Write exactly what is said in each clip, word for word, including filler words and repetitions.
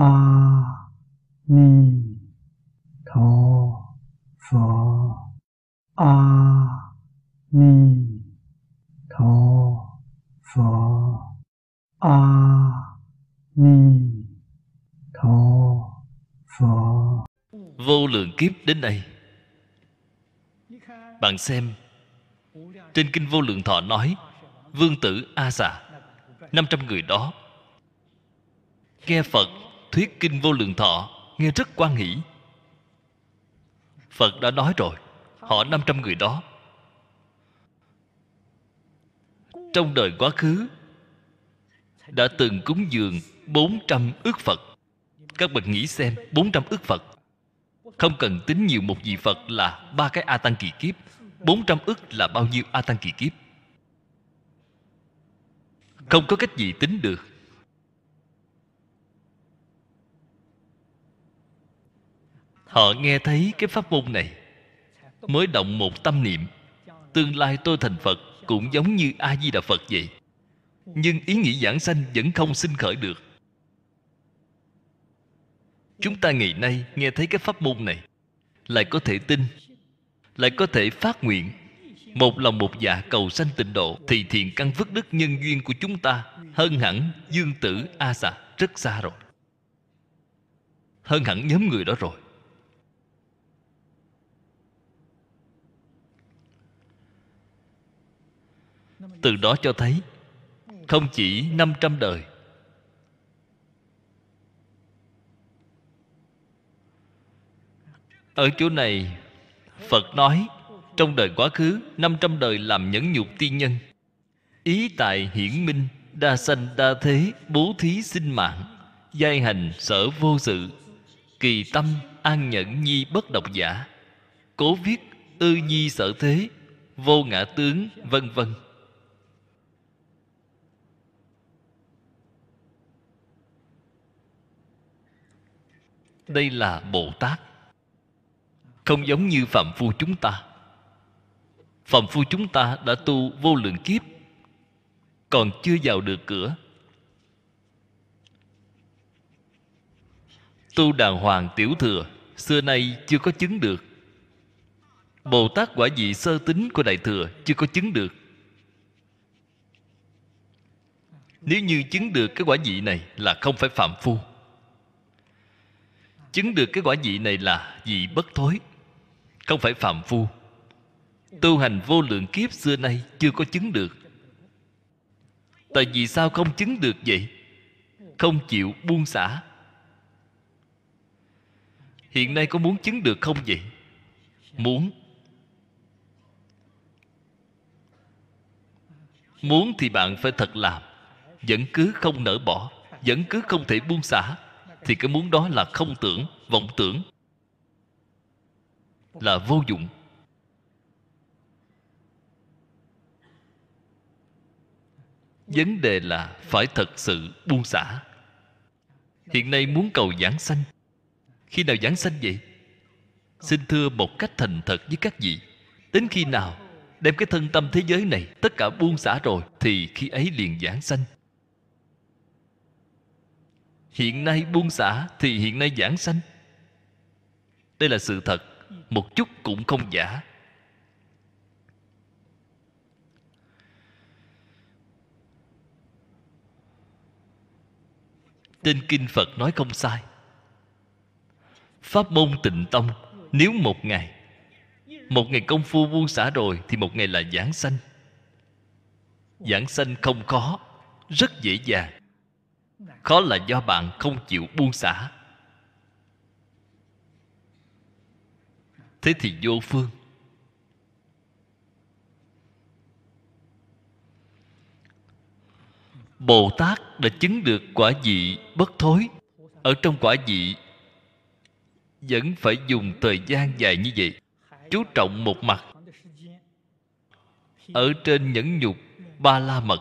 A Di Đà Phật, A Di Đà Phật, A Di Đà Phật. Vô lượng kiếp đến đây. Bạn xem, trên Kinh Vô Lượng Thọ nói vương tử A Xà, năm trăm người đó nghe Phật thuyết Kinh Vô Lượng Thọ, nghe rất quan hỷ. Phật đã nói rồi, họ năm trăm người đó trong đời quá khứ đã từng cúng dường bốn trăm ức Phật. Các bạn nghĩ xem, bốn trăm ức Phật, không cần tính nhiều một vị Phật là ba cái A Tăng Kỳ Kiếp. Bốn trăm ức là bao nhiêu A Tăng Kỳ Kiếp? Không có cách gì tính được. Họ nghe thấy cái pháp môn này mới động một tâm niệm, tương lai tôi thành Phật cũng giống như A Di Đà Phật vậy. Nhưng ý nghĩ giảng sanh vẫn không sinh khởi được. Chúng ta ngày nay nghe thấy cái pháp môn này lại có thể tin, lại có thể phát nguyện, một lòng một dạ cầu sanh tịnh độ, thì thiện căn phước đức nhân duyên của chúng ta hơn hẳn dương tử A Xà, rất xa rồi, hơn hẳn nhóm người đó rồi. Từ đó cho thấy không chỉ năm trăm đời, ở chỗ này Phật nói trong đời quá khứ năm trăm đời làm nhẫn nhục tiên nhân, ý tại hiển minh, đa sanh đa thế, bố thí sinh mạng, giai hành sở vô sự, kỳ tâm an nhẫn nhi bất độc giả, cố viết ư nhi sở thế, vô ngã tướng, vân vân. Đây là Bồ Tát, không giống như phạm phu chúng ta. Phạm phu chúng ta đã tu vô lượng kiếp còn chưa vào được cửa. Tu đàng hoàng tiểu thừa xưa nay chưa có chứng được. Bồ Tát quả vị sơ tính của Đại Thừa chưa có chứng được. Nếu như chứng được cái quả vị này là không phải phạm phu. Chứng được cái quả vị này là vị bất thối, không phải phạm phu. Tu hành vô lượng kiếp xưa nay chưa có chứng được. Tại vì sao không chứng được vậy? Không chịu buông xả. Hiện nay có muốn chứng được không vậy? Muốn. Muốn thì bạn phải thật làm. Vẫn cứ không nỡ bỏ, vẫn cứ không thể buông xả, thì cái muốn đó là không tưởng, vọng tưởng, là vô dụng. Vấn đề là phải thật sự buông xả. Hiện nay muốn cầu giảng sanh, khi nào giảng sanh vậy? Xin thưa một cách thành thật với các vị, đến khi nào đem cái thân tâm thế giới này tất cả buông xả rồi thì khi ấy liền giảng sanh. Hiện nay buông xả thì hiện nay giảng sanh. Đây là sự thật, một chút cũng không giả. Trên Kinh Phật nói không sai. Pháp môn tịnh tông, nếu một ngày, một ngày công phu buông xả rồi, thì một ngày là giảng sanh. Giảng sanh không khó, rất dễ dàng. Khó là do bạn không chịu buông xả. Thế thì vô phương. Bồ Tát đã chứng được quả vị bất thối. Ở trong quả vị vẫn phải dùng thời gian dài như vậy, chú trọng một mặt ở trên nhẫn nhục ba la mật.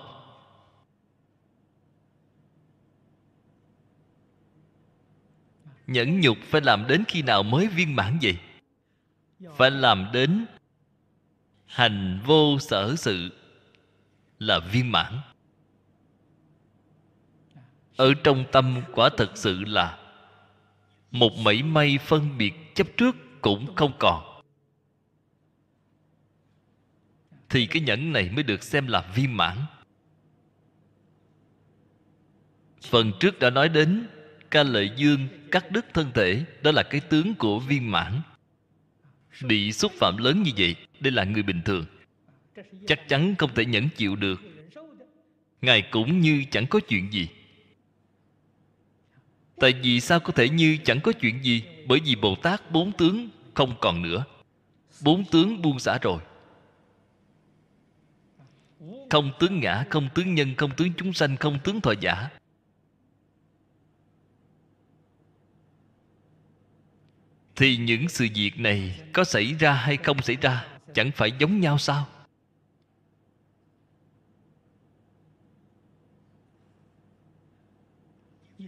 Nhẫn nhục phải làm đến khi nào mới viên mãn vậy? Phải làm đến hành vô sở sự là viên mãn. Ở trong tâm quả thật sự là một mảy may phân biệt chấp trước cũng không còn, thì cái nhẫn này mới được xem là viên mãn. Phần trước đã nói đến ca lợi dương cắt đứt thân thể, đó là cái tướng của viên mãn. Bị xúc phạm lớn như vậy, đây là người bình thường chắc chắn không thể nhẫn chịu được. Ngài cũng như chẳng có chuyện gì. Tại vì sao có thể như chẳng có chuyện gì? Bởi vì Bồ Tát bốn tướng không còn nữa. Bốn tướng buông xả rồi. Không tướng ngã, không tướng nhân, không tướng chúng sanh, không tướng thọ giả. Thì những sự việc này có xảy ra hay không xảy ra, chẳng phải giống nhau sao?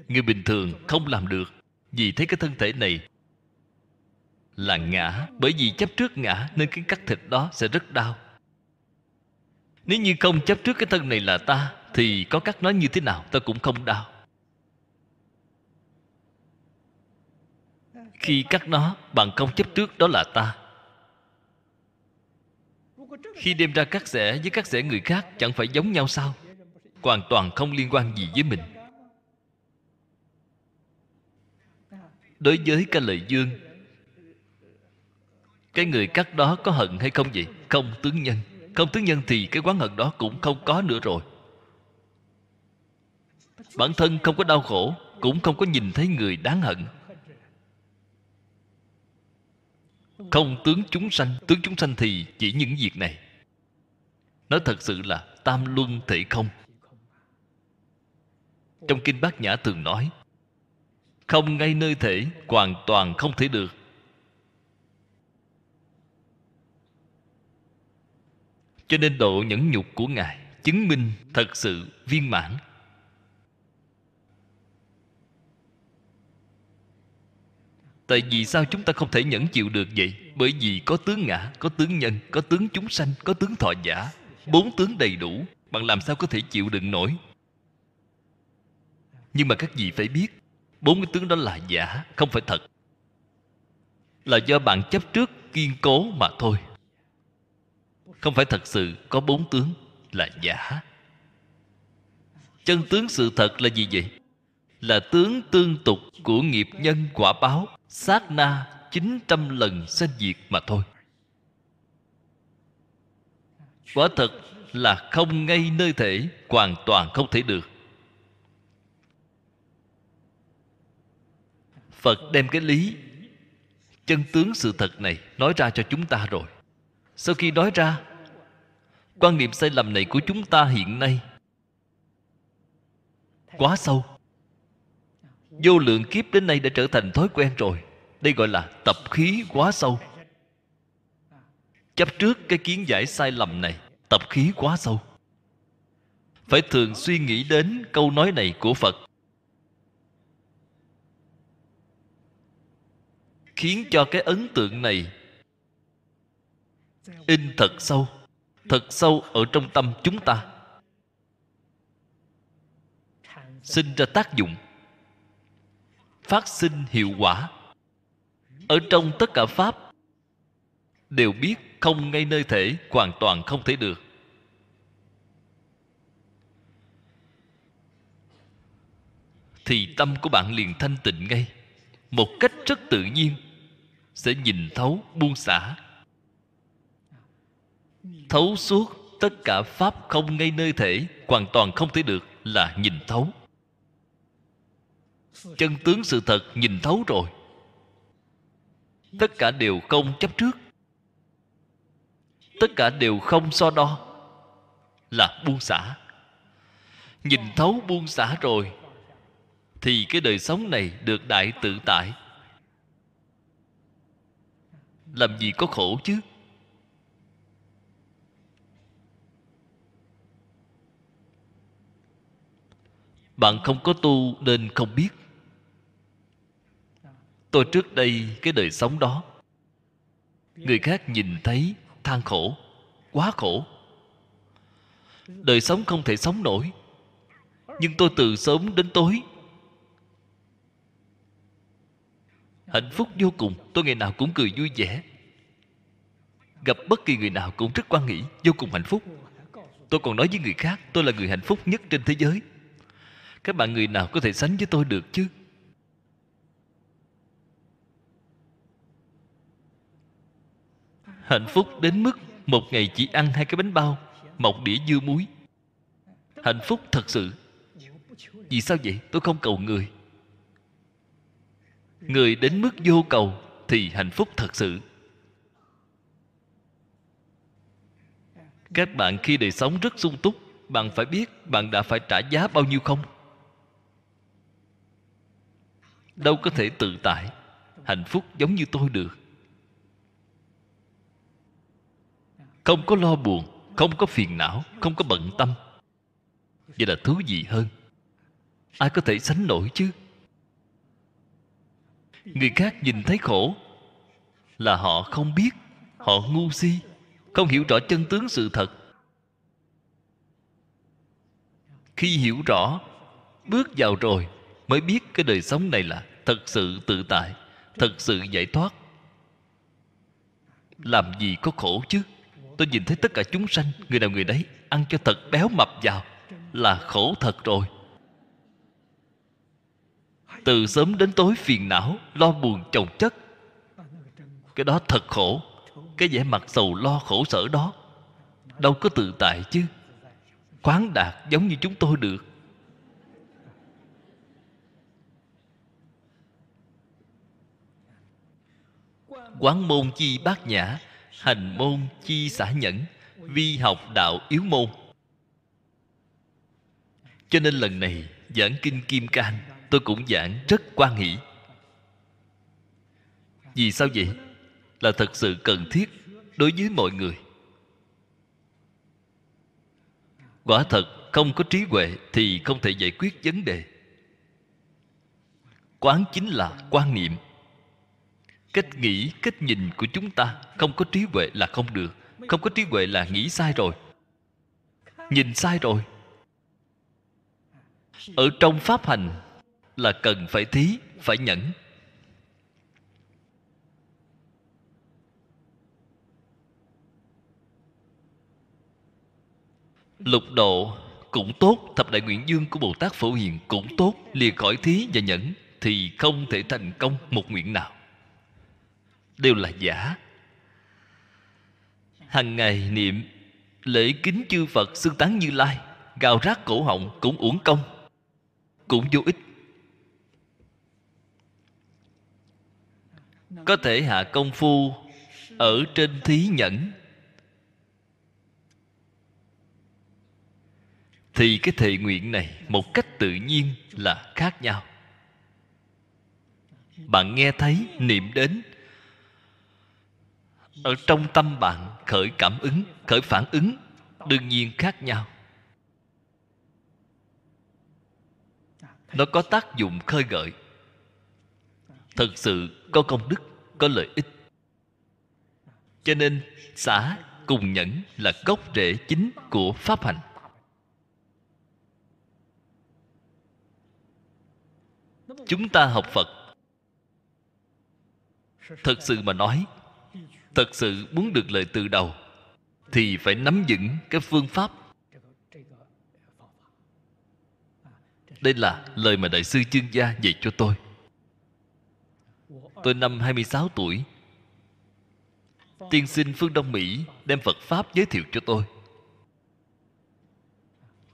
Người bình thường không làm được. Vì thấy cái thân thể này là ngã, bởi vì chấp trước ngã nên cái cắt thịt đó sẽ rất đau. Nếu như không chấp trước cái thân này là ta, thì có cắt nó như thế nào ta cũng không đau. Khi cắt nó bằng không chấp trước đó là ta, khi đem ra cắt xẻ với cắt xẻ người khác chẳng phải giống nhau sao? Hoàn toàn không liên quan gì với mình. Đối với ca lợi dương, cái người cắt đó có hận hay không vậy? Không tướng nhân. Không tướng nhân thì cái quán hận đó cũng không có nữa rồi. Bản thân không có đau khổ, cũng không có nhìn thấy người đáng hận. Không tướng chúng sanh. Tướng chúng sanh thì chỉ những việc này. Nó thật sự là tam luân thể không. Trong Kinh Bát Nhã thường nói, không ngay nơi thể, hoàn toàn không thể được. Cho nên độ nhẫn nhục của Ngài chứng minh thật sự viên mãn. Tại vì sao chúng ta không thể nhẫn chịu được vậy? Bởi vì có tướng ngã, có tướng nhân, có tướng chúng sanh, có tướng thọ giả. Bốn tướng đầy đủ, bạn làm sao có thể chịu đựng nổi? Nhưng mà các vị phải biết, bốn cái tướng đó là giả, không phải thật. Là do bạn chấp trước kiên cố mà thôi. Không phải thật sự có bốn tướng là giả. Chân tướng sự thật là gì vậy? Là tướng tương tục của nghiệp nhân quả báo, sát na chín trăm lần sanh diệt mà thôi. Quả thật là không ngay nơi thể, hoàn toàn không thể được. Phật đem cái lý chân tướng sự thật này nói ra cho chúng ta rồi. Sau khi nói ra, quan niệm sai lầm này của chúng ta hiện nay quá sâu. Vô lượng kiếp đến nay đã trở thành thói quen rồi. Đây gọi là tập khí quá sâu. Chấp trước cái kiến giải sai lầm này, tập khí quá sâu. Phải thường suy nghĩ đến câu nói này của Phật, khiến cho cái ấn tượng này in thật sâu, thật sâu ở trong tâm chúng ta, sinh ra tác dụng, phát sinh hiệu quả. Ở trong tất cả Pháp đều biết không ngay nơi thể, hoàn toàn không thể được. Thì tâm của bạn liền thanh tịnh ngay, một cách rất tự nhiên sẽ nhìn thấu buông xả, thấu suốt tất cả Pháp không ngay nơi thể, hoàn toàn không thể được là nhìn thấu. Chân tướng sự thật nhìn thấu rồi. Tất cả đều không chấp trước, tất cả đều không so đo, là buông xả. Nhìn thấu buông xả rồi thì cái đời sống này được đại tự tại. Làm gì có khổ chứ? Bạn không có tu nên không biết. Tôi trước đây cái đời sống đó, người khác nhìn thấy than khổ, quá khổ, đời sống không thể sống nổi. Nhưng tôi từ sớm đến tối hạnh phúc vô cùng. Tôi ngày nào cũng cười vui vẻ, gặp bất kỳ người nào cũng rất quan hỷ, vô cùng hạnh phúc. Tôi còn nói với người khác, tôi là người hạnh phúc nhất trên thế giới. Các bạn người nào có thể sánh với tôi được chứ? Hạnh phúc đến mức một ngày chỉ ăn hai cái bánh bao, một đĩa dưa muối. Hạnh phúc thật sự. Vì sao vậy? Tôi không cầu người. Người đến mức vô cầu thì hạnh phúc thật sự. Các bạn khi đời sống rất sung túc, bạn phải biết bạn đã phải trả giá bao nhiêu không? Đâu có thể tự tại hạnh phúc giống như tôi được. Không có lo buồn, không có phiền não, không có bận tâm. Vậy là thứ gì hơn? Ai có thể sánh nổi chứ? Người khác nhìn thấy khổ là họ không biết, họ ngu si, không hiểu rõ chân tướng sự thật. Khi hiểu rõ, bước vào rồi mới biết cái đời sống này là thật sự tự tại, thật sự giải thoát. Làm gì có khổ chứ? Tôi nhìn thấy tất cả chúng sanh, người nào người đấy ăn cho thật béo mập vào là khổ thật rồi. Từ sớm đến tối phiền não, lo buồn chồng chất, cái đó thật khổ. Cái vẻ mặt sầu lo khổ sở đó đâu có tự tại chứ, khoáng đạt giống như chúng tôi được. Quán môn chi bát nhã, hành môn chi xả nhẫn, vi học đạo yếu môn. Cho nên lần này giảng Kinh Kim Cang, tôi cũng giảng rất quan hỷ. Vì sao vậy? Là thật sự cần thiết đối với mọi người. Quả thật không có trí huệ thì không thể giải quyết vấn đề. Quán chính là quan niệm. Cách nghĩ, cách nhìn của chúng ta không có trí huệ là không được. Không có trí huệ là nghĩ sai rồi, nhìn sai rồi. Ở trong pháp hành là cần phải thí, phải nhẫn. Lục độ cũng tốt, thập đại nguyện dương của Bồ Tát Phổ Hiền cũng tốt, lìa khỏi thí và nhẫn thì không thể thành công một nguyện nào. Đều là giả. Hằng ngày niệm lễ kính chư Phật, xưng tán Như Lai, gào rát cổ họng cũng uổng công, cũng vô ích. Có thể hạ công phu ở trên thí nhẫn thì cái thệ nguyện này một cách tự nhiên là khác nhau. Bạn nghe thấy, niệm đến, ở trong tâm bạn khởi cảm ứng, khởi phản ứng đương nhiên khác nhau. Nó có tác dụng khơi gợi, thật sự có công đức, có lợi ích. Cho nên xả cùng nhẫn là gốc rễ chính của pháp hành. Chúng ta học Phật, thật sự mà nói, thật sự muốn được lợi từ đầu thì phải nắm vững cái phương pháp. Đây là lời mà Đại sư Chương Gia dạy cho tôi. Tôi năm hai mươi sáu tuổi, tiên sinh phương Đông Mỹ đem Phật Pháp giới thiệu cho tôi.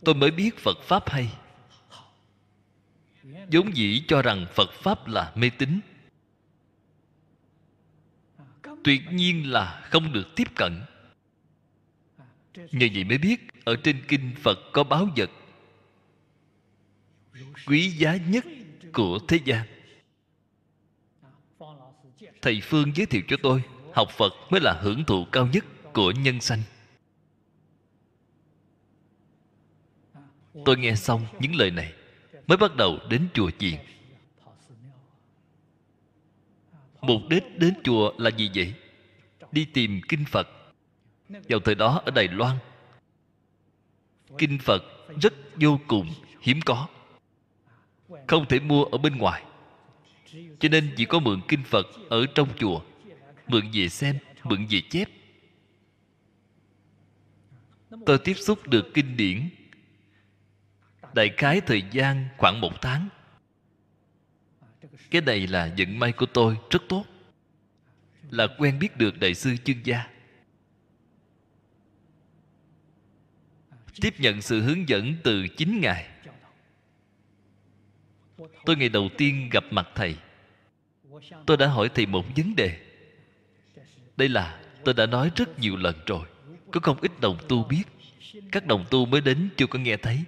Tôi mới biết Phật Pháp hay. Vốn dĩ cho rằng Phật Pháp là mê tín, tuyệt nhiên là không được tiếp cận. Nhờ vậy mới biết ở trên kinh Phật có báu vật quý giá nhất của thế gian. Thầy Phương giới thiệu cho tôi, học Phật mới là hưởng thụ cao nhất của nhân sanh. Tôi nghe xong những lời này mới bắt đầu đến chùa chiền. Mục đích đến chùa là gì vậy? Đi tìm kinh Phật. Vào thời đó ở Đài Loan, kinh Phật rất vô cùng hiếm có, không thể mua ở bên ngoài, Cho nên chỉ có mượn kinh Phật ở trong chùa, mượn về xem, mượn về chép. Tôi tiếp xúc được kinh điển đại khái thời gian khoảng một tháng. Cái này là vận may của tôi rất tốt, là quen biết được đại sư Chương Gia, tiếp nhận sự hướng dẫn từ chính Ngài. Tôi ngày đầu tiên gặp mặt Thầy, tôi đã hỏi Thầy một vấn đề. Đây là tôi đã nói rất nhiều lần rồi, có không ít đồng tu biết, các đồng tu mới đến chưa có nghe thấy.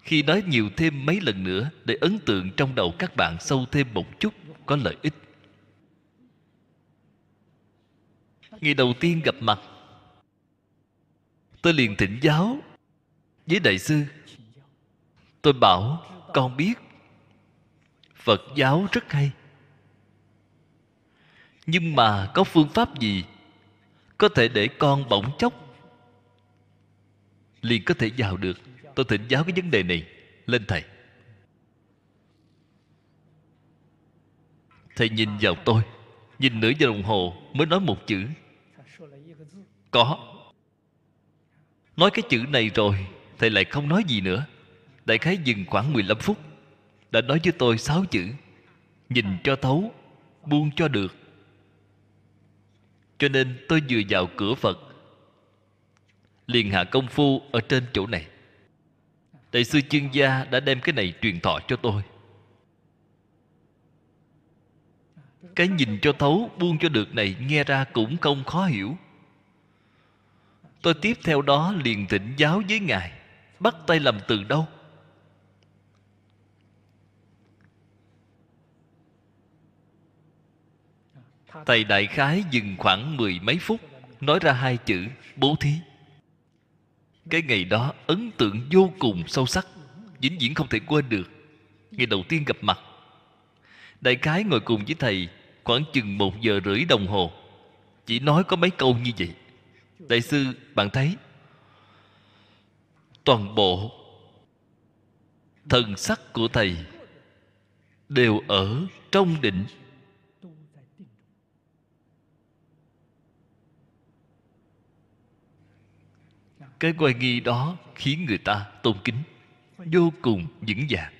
Khi nói nhiều thêm mấy lần nữa để ấn tượng trong đầu các bạn sâu thêm một chút, có lợi ích. Ngày đầu tiên gặp mặt, tôi liền thỉnh giáo với đại sư. Tôi bảo con biết Phật giáo rất hay, nhưng mà có phương pháp gì có thể để con bỗng chốc liền có thể vào được? Tôi thỉnh giáo cái vấn đề này lên Thầy. Thầy nhìn vào tôi, nhìn nửa giờ đồng hồ mới nói một chữ: có. Nói cái chữ này rồi Thầy lại không nói gì nữa. Đại khái dừng khoảng mười lăm phút, đã nói với tôi sáu chữ: nhìn cho thấu, buông cho được. Cho nên tôi vừa vào cửa Phật liền hạ công phu ở trên chỗ này. Đại sư Chương Gia đã đem cái này truyền thọ cho tôi. Cái nhìn cho thấu, buông cho được này nghe ra cũng không khó hiểu. Tôi tiếp theo đó liền thỉnh giáo với Ngài: bắt tay làm từ đâu? Thầy đại khái dừng khoảng mười mấy phút, nói ra hai chữ: bố thí. Cái ngày đó ấn tượng vô cùng sâu sắc, vĩnh viễn không thể quên được. Ngày đầu tiên gặp mặt, đại khái ngồi cùng với Thầy khoảng chừng một giờ rưỡi đồng hồ, chỉ nói có mấy câu như vậy. Đại sư, bạn thấy toàn bộ thần sắc của Thầy đều ở trong định. Cái hoài nghi đó khiến người ta tôn kính, vô cùng vững vàng.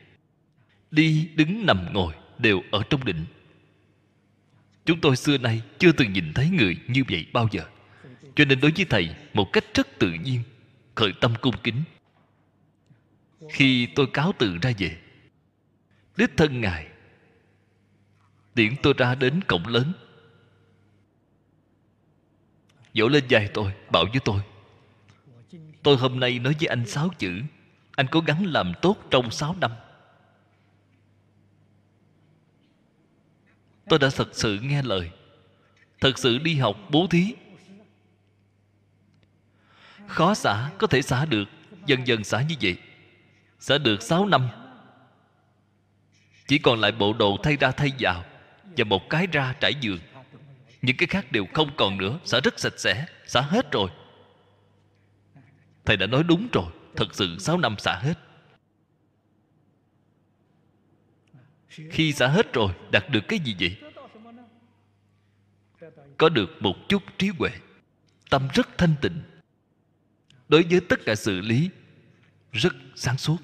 Đi, đứng, nằm, ngồi đều ở trong định. Chúng tôi xưa nay chưa từng nhìn thấy người như vậy bao giờ. Cho nên đối với Thầy một cách rất tự nhiên, khởi tâm cung kính. Khi tôi cáo từ ra về, đích thân Ngài tiễn tôi ra đến cổng lớn, vỗ lên vai tôi, bảo với tôi: tôi hôm nay nói với anh sáu chữ, anh cố gắng làm tốt trong sáu năm. Tôi đã thật sự nghe lời, thật sự đi học bố thí. Khó xả có thể xả được, dần dần xả như vậy. Xả được sáu năm, chỉ còn lại bộ đồ thay ra thay vào và một cái ra trải giường. Những cái khác đều không còn nữa, xả rất sạch sẽ, xả hết rồi. Thầy đã nói đúng rồi, thật sự sáu năm xả hết. Khi xả hết rồi, đạt được cái gì vậy? Có được một chút trí huệ, tâm rất thanh tịnh, đối với tất cả sự lý rất sáng suốt.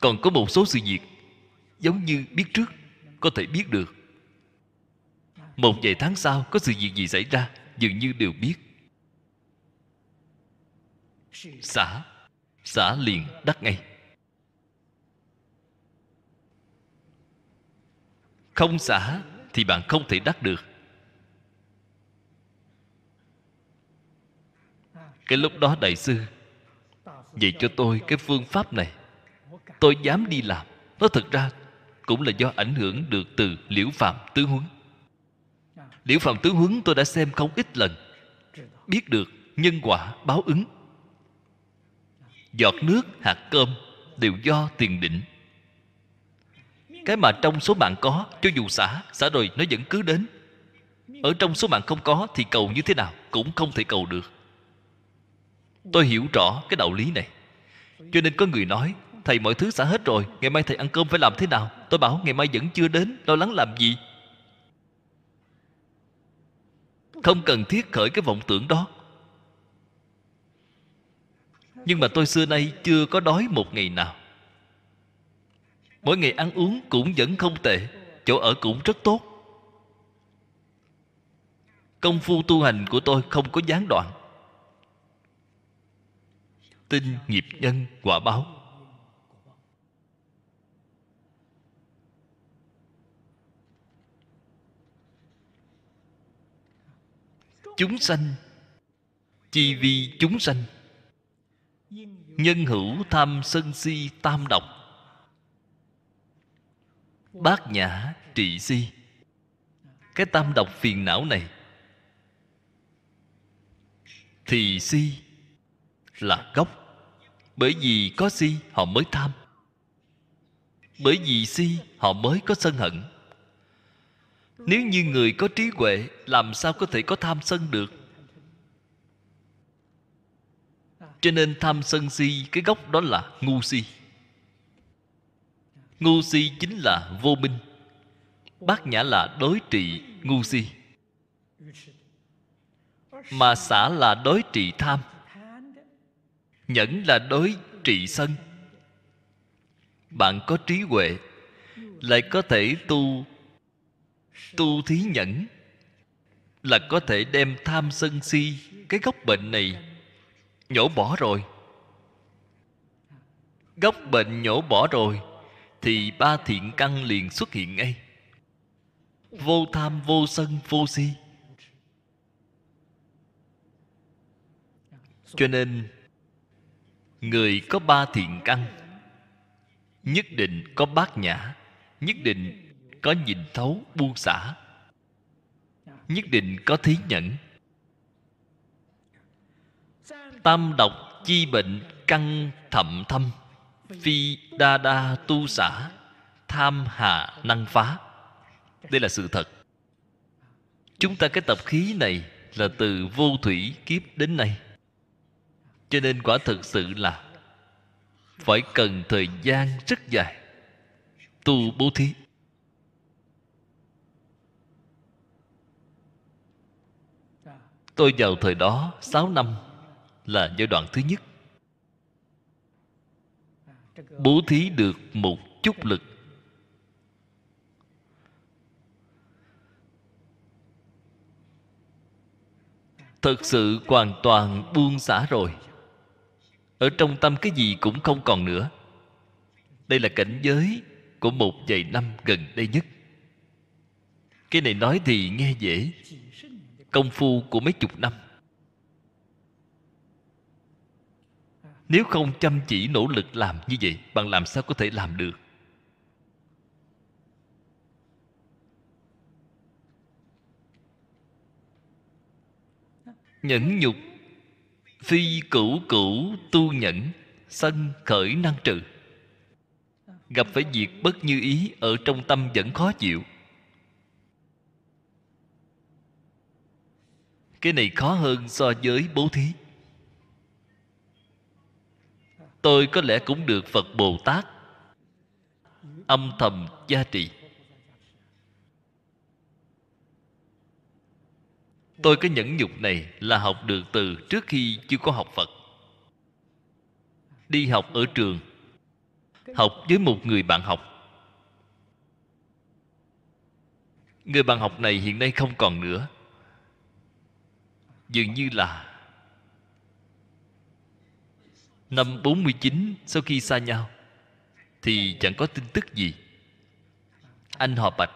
Còn có một số sự việc giống như biết trước, có thể biết được. Một vài tháng sau có sự việc gì xảy ra, dường như đều biết. Xả, xả liền đắc ngay. Không xả thì bạn không thể đắc được. Cái lúc đó đại sư dạy cho tôi cái phương pháp này, tôi dám đi làm. Nó thật ra cũng là do ảnh hưởng được từ Liễu Phạm Tứ Huấn. Liễu Phạm Tứ Huấn tôi đã xem không ít lần, biết được nhân quả báo ứng. Giọt nước, hạt cơm đều do tiền định. Cái mà trong số mạng có, cho dù xả, xả rồi nó vẫn cứ đến. Ở trong số mạng không có thì cầu như thế nào cũng không thể cầu được. Tôi hiểu rõ cái đạo lý này. Cho nên có người nói: Thầy mọi thứ xả hết rồi, ngày mai thầy ăn cơm phải làm thế nào? Tôi bảo ngày mai vẫn chưa đến, lo lắng làm gì? Không cần thiết khởi cái vọng tưởng đó. Nhưng mà tôi xưa nay chưa có đói một ngày nào. Mỗi ngày ăn uống cũng vẫn không tệ, chỗ ở cũng rất tốt. Công phu tu hành của tôi không có gián đoạn. Tin nghiệp nhân quả báo. Chúng sanh chi vi chúng sanh, nhân hữu tham sân si tam độc, bát nhã trị si. Cái tam độc phiền não này, thì si là gốc. Bởi vì có si họ mới tham, bởi vì si họ mới có sân hận. Nếu như người có trí huệ, làm sao có thể có tham sân được? Cho nên tham sân si, cái gốc đó là ngu si. Ngu si chính là vô minh. Bát nhã là đối trị ngu si, mà xả là đối trị tham, nhẫn là đối trị sân. Bạn có trí huệ lại có thể tu tu thí nhẫn, là có thể đem tham sân si, cái gốc bệnh này, nhổ bỏ rồi. Gốc bệnh nhổ bỏ rồi thì ba thiện căn liền xuất hiện ngay. Vô tham, vô sân, vô si. Cho nên người có ba thiện căn nhất định có bát nhã, nhất định có nhìn thấu buông xả, nhất định có thí nhẫn. Tam độc chi bệnh căn thậm thâm, phi đa đa tu xả, tham hà năng phá. Đây là sự thật. Chúng ta cái tập khí này là từ vô thủy kiếp đến nay. Cho nên quả thực sự là phải cần thời gian rất dài tu bố thí. Tôi vào thời đó sáu năm là giai đoạn thứ nhất. Bố thí được một chút lực. Thật sự hoàn toàn buông xả rồi. Ở trong tâm cái gì cũng không còn nữa. Đây là cảnh giới của một vài năm gần đây nhất. Cái này nói thì nghe dễ, công phu của mấy chục năm. Nếu không chăm chỉ nỗ lực làm như vậy, bạn làm sao có thể làm được? Nhẫn nhục, phi cửu cửu tu nhẫn, sân khởi năng trừ. Gặp phải việc bất như ý, ở trong tâm vẫn khó chịu. Cái này khó hơn so với bố thí. Tôi có lẽ cũng được Phật Bồ Tát âm thầm gia trì. Tôi cái nhẫn nhục này là học được từ trước khi chưa có học Phật. Đi học ở trường, học với một người bạn học. Người bạn học này hiện nay không còn nữa. Dường như là năm bốn mươi chín sau khi xa nhau thì chẳng có tin tức gì. Anh họ Bạch,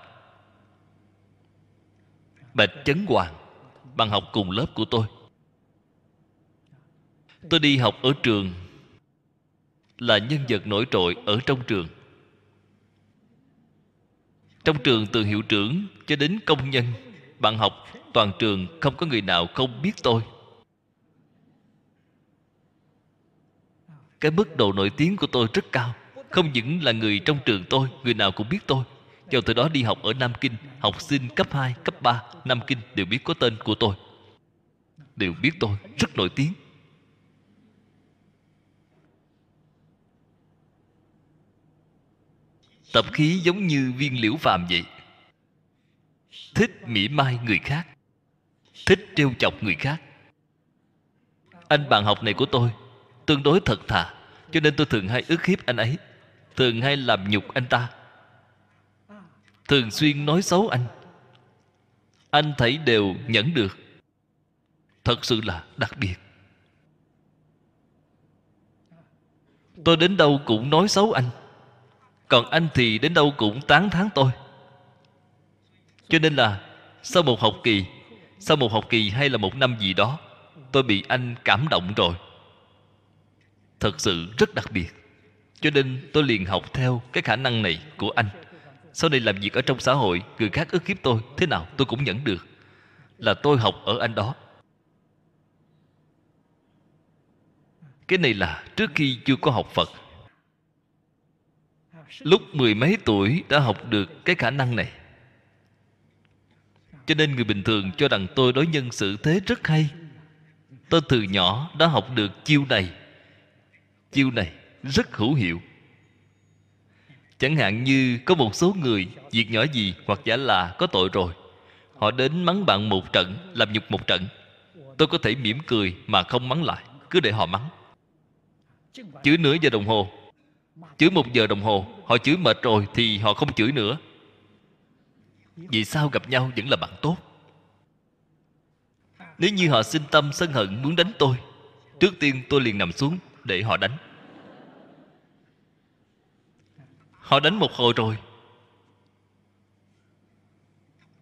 Bạch Chấn Hoàng, bạn học cùng lớp của tôi. Tôi đi học ở trường, là nhân vật nổi trội ở trong trường. Trong trường từ hiệu trưởng cho đến công nhân, bạn học toàn trường không có người nào không biết tôi. Cái mức độ nổi tiếng của tôi rất cao. Không những là người trong trường tôi, người nào cũng biết tôi. Vào từ đó đi học ở Nam Kinh, học sinh cấp hai, cấp ba Nam Kinh đều biết có tên của tôi, đều biết tôi rất nổi tiếng. Tập khí giống như viên liễu phàm vậy, thích mỉa mai người khác, thích trêu chọc người khác. Anh bạn học này của tôi tương đối thật thà, cho nên tôi thường hay ức hiếp anh ấy, thường hay làm nhục anh ta, thường xuyên nói xấu anh. Anh thảy đều nhẫn được, thật sự là đặc biệt. Tôi đến đâu cũng nói xấu anh, còn anh thì đến đâu cũng tán thán tôi. Cho nên là sau một học kỳ, sau một học kỳ hay là một năm gì đó, tôi bị anh cảm động rồi. Thật sự rất đặc biệt. Cho nên tôi liền học theo cái khả năng này của anh. Sau này làm việc ở trong xã hội, người khác ức hiếp tôi, thế nào tôi cũng nhẫn được, là tôi học ở anh đó. Cái này là trước khi chưa có học Phật. Lúc mười mấy tuổi đã học được cái khả năng này. Cho nên người bình thường cho rằng tôi đối nhân xử thế rất hay. Tôi từ nhỏ đã học được chiêu này. Chiêu này rất hữu hiệu. Chẳng hạn như có một số người việc nhỏ gì hoặc giả là có tội rồi, họ đến mắng bạn một trận, làm nhục một trận, tôi có thể mỉm cười mà không mắng lại, cứ để họ mắng. Chửi nửa giờ đồng hồ, chửi một giờ đồng hồ, họ chửi mệt rồi thì họ không chửi nữa. Vì sao gặp nhau vẫn là bạn tốt? Nếu như họ sinh tâm sân hận muốn đánh tôi, trước tiên tôi liền nằm xuống để họ đánh. Họ đánh một hồi rồi,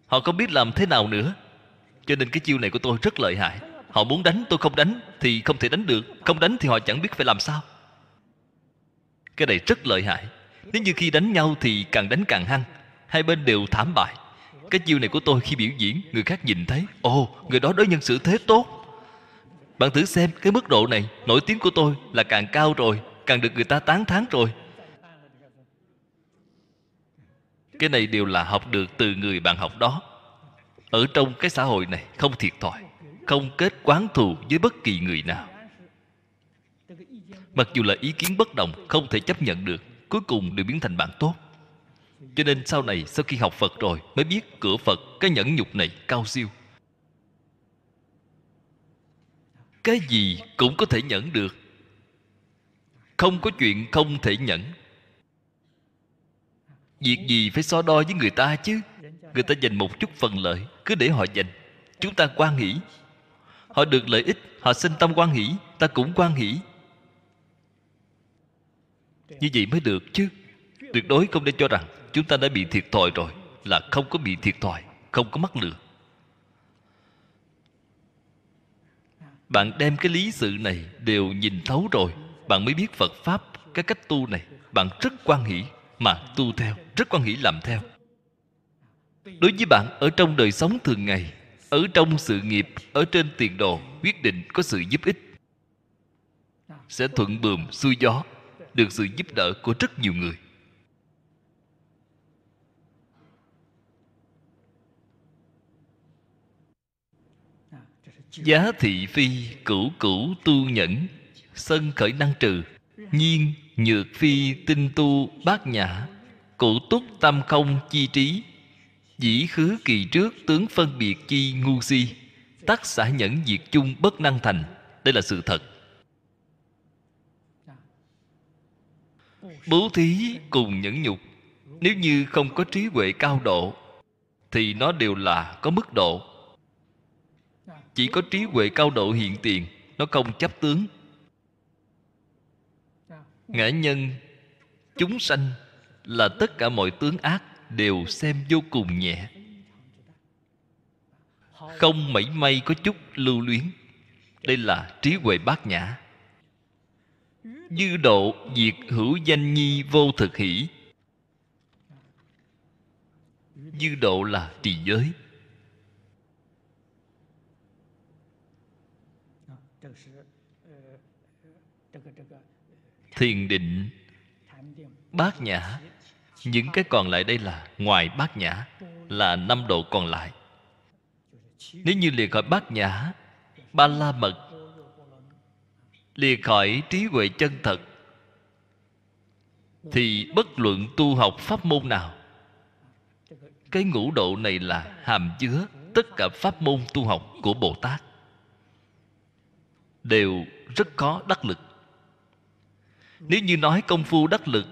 họ không biết làm thế nào nữa. Cho nên cái chiêu này của tôi rất lợi hại. Họ muốn đánh tôi không đánh thì không thể đánh được, không đánh thì họ chẳng biết phải làm sao. Cái này rất lợi hại. Nếu như khi đánh nhau thì càng đánh càng hăng, hai bên đều thảm bại. Cái chiêu này của tôi khi biểu diễn, người khác nhìn thấy, ồ, người đó đối nhân xử thế tốt. Bạn thử xem, cái mức độ này, nổi tiếng của tôi là càng cao rồi, càng được người ta tán thán rồi. Cái này đều là học được từ người bạn học đó. Ở trong cái xã hội này không thiệt thòi, không kết oán thù với bất kỳ người nào. Mặc dù là ý kiến bất đồng, không thể chấp nhận được, cuối cùng đều biến thành bạn tốt. Cho nên sau này sau khi học Phật rồi mới biết cửa Phật, cái nhẫn nhục này cao siêu. Cái gì cũng có thể nhẫn được, không có chuyện không thể nhẫn. Việc gì phải so đo với người ta chứ? Người ta giành một chút phần lợi, cứ để họ giành, chúng ta hoan hỷ. Họ được lợi ích, họ sinh tâm hoan hỷ, ta cũng hoan hỷ. Như vậy mới được chứ. Tuyệt đối không nên cho rằng chúng ta đã bị thiệt thòi rồi, là không có bị thiệt thòi, không có mắc lừa. Bạn đem cái lý sự này đều nhìn thấu rồi, bạn mới biết Phật Pháp, cái cách tu này, bạn rất hoan hỷ mà tu theo, rất hoan hỷ làm theo. Đối với bạn ở trong đời sống thường ngày, ở trong sự nghiệp, ở trên tiền đồ, quyết định có sự giúp ích, sẽ thuận buồm xuôi gió, được sự giúp đỡ của rất nhiều người. Giá thị phi cửu cửu tu nhẫn, sân khởi năng trừ, nhiên nhược phi tinh tu bát nhã, cụ túc tam không chi trí, dĩ khứ kỳ trước tướng phân biệt chi ngu si, tắc xả nhẫn diệt chung bất năng thành. Đây là sự thật. Bố thí cùng nhẫn nhục, nếu như không có trí huệ cao độ thì nó đều là có mức độ. Chỉ có trí huệ cao độ hiện tiền, nó không chấp tướng. Ngã nhân, chúng sanh là tất cả mọi tướng ác đều xem vô cùng nhẹ, không mảy may có chút lưu luyến. Đây là trí huệ bát nhã. Dư độ diệt hữu danh nhi vô thực hỷ. Dư độ là trì giới. Thiền định, bát nhã, những cái còn lại đây là ngoài bát nhã, là năm độ còn lại. Nếu như liệt khỏi bát nhã, ba la mật, liệt khỏi trí huệ chân thật, thì bất luận tu học pháp môn nào, cái ngũ độ này là hàm chứa tất cả pháp môn tu học của Bồ Tát, đều rất khó đắc lực. Nếu như nói công phu đắc lực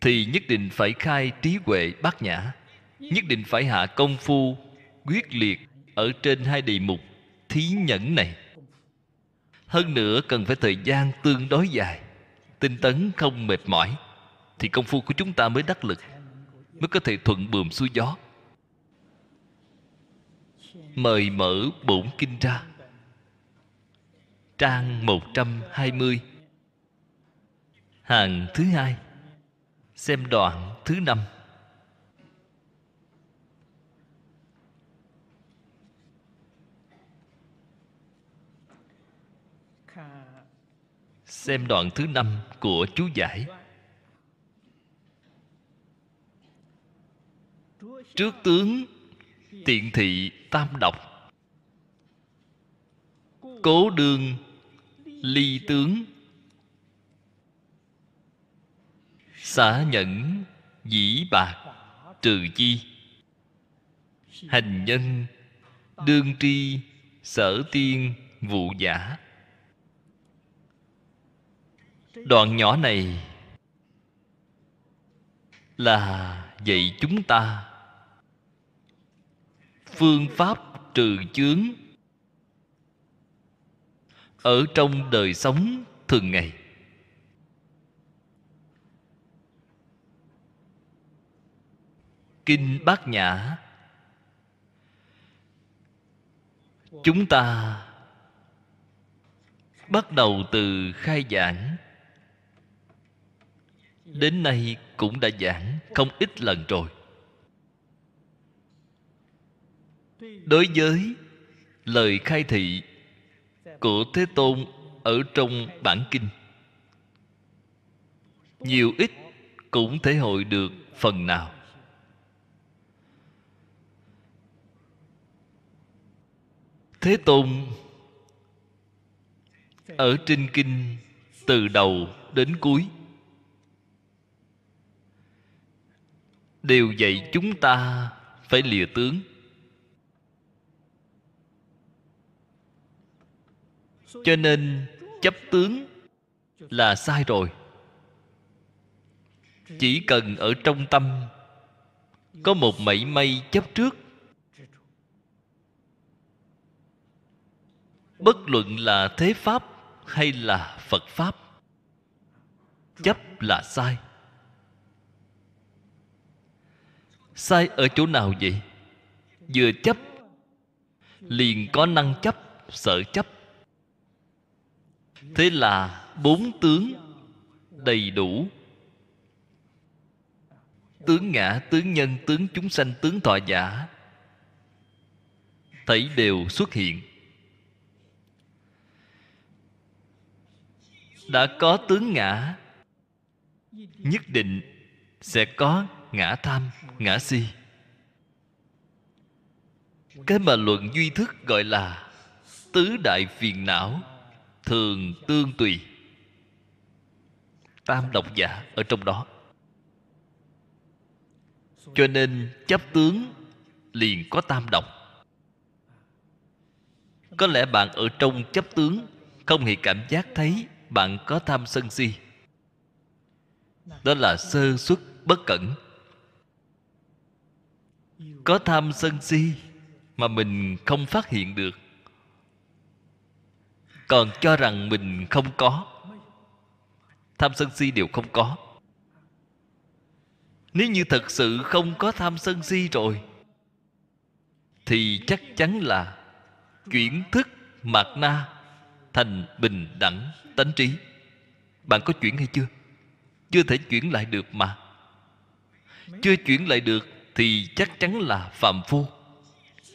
thì nhất định phải khai trí huệ bát nhã, nhất định phải hạ công phu quyết liệt ở trên hai đề mục thí nhẫn này. Hơn nữa cần phải thời gian tương đối dài, tinh tấn không mệt mỏi, thì công phu của chúng ta mới đắc lực, mới có thể thuận buồm xuôi gió. Mời mở bổn kinh ra, trang một trăm hai mươi, hàng thứ hai, xem đoạn thứ năm. Xem đoạn thứ năm của chú giải. Trước tướng tiện thị tam độc, cố đương ly tướng, xả nhẫn dĩ bạc trừ chi, hành nhân đương tri sở tiên vụ giả. Đoạn nhỏ này là dạy chúng ta phương pháp trừ chướng ở trong đời sống thường ngày. Kinh Bát Nhã chúng ta bắt đầu từ khai giảng đến nay cũng đã giảng không ít lần rồi. Đối với lời khai thị của Thế Tôn ở trong bản kinh, nhiều ít cũng thể hội được phần nào. Thế Tôn ở trên kinh từ đầu đến cuối đều dạy chúng ta phải lìa tướng. Cho nên chấp tướng là sai rồi. Chỉ cần ở trong tâm có một mảy may chấp trước, bất luận là thế pháp hay là Phật pháp, chấp là sai. Sai ở chỗ nào vậy? Vừa chấp liền có năng chấp, sở chấp. Thế là bốn tướng đầy đủ. Tướng ngã, tướng nhân, tướng chúng sanh, tướng thọ giả, thảy đều xuất hiện. Đã có tướng ngã, nhất định sẽ có ngã tham, ngã si. Cái mà luận duy thức gọi là tứ đại phiền não thường tương tùy, tam độc giả ở trong đó. Cho nên chấp tướng liền có tam độc. Có lẽ bạn ở trong chấp tướng không hề cảm giác thấy bạn có tham sân si, đó là sơ suất bất cẩn. Có tham sân si mà mình không phát hiện được, còn cho rằng mình không có tham sân si, đều không có. Nếu như thật sự không có tham sân si rồi thì chắc chắn là chuyển thức mạt na thành bình đẳng tánh trí. Bạn có chuyển hay chưa? Chưa thể chuyển lại được mà. Chưa chuyển lại được thì chắc chắn là phàm phu.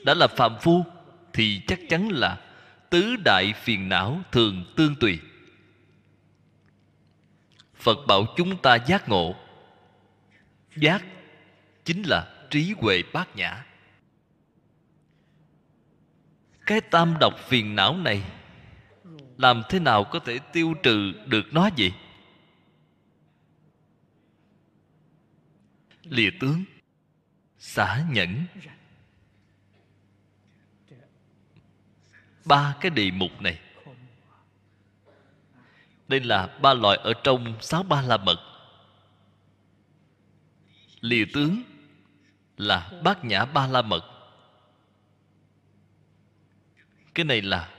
Đã là phàm phu thì chắc chắn là tứ đại phiền não thường tương tùy. Phật bảo chúng ta giác ngộ. Giác chính là trí huệ bát nhã. Cái tam độc phiền não này làm thế nào có thể tiêu trừ được nó vậy? lìa tướng, xả nhẫn. Ba cái đề mục này, đây là ba loại ở trong sáu ba la mật. Lìa tướng là bát nhã ba la mật. Cái này là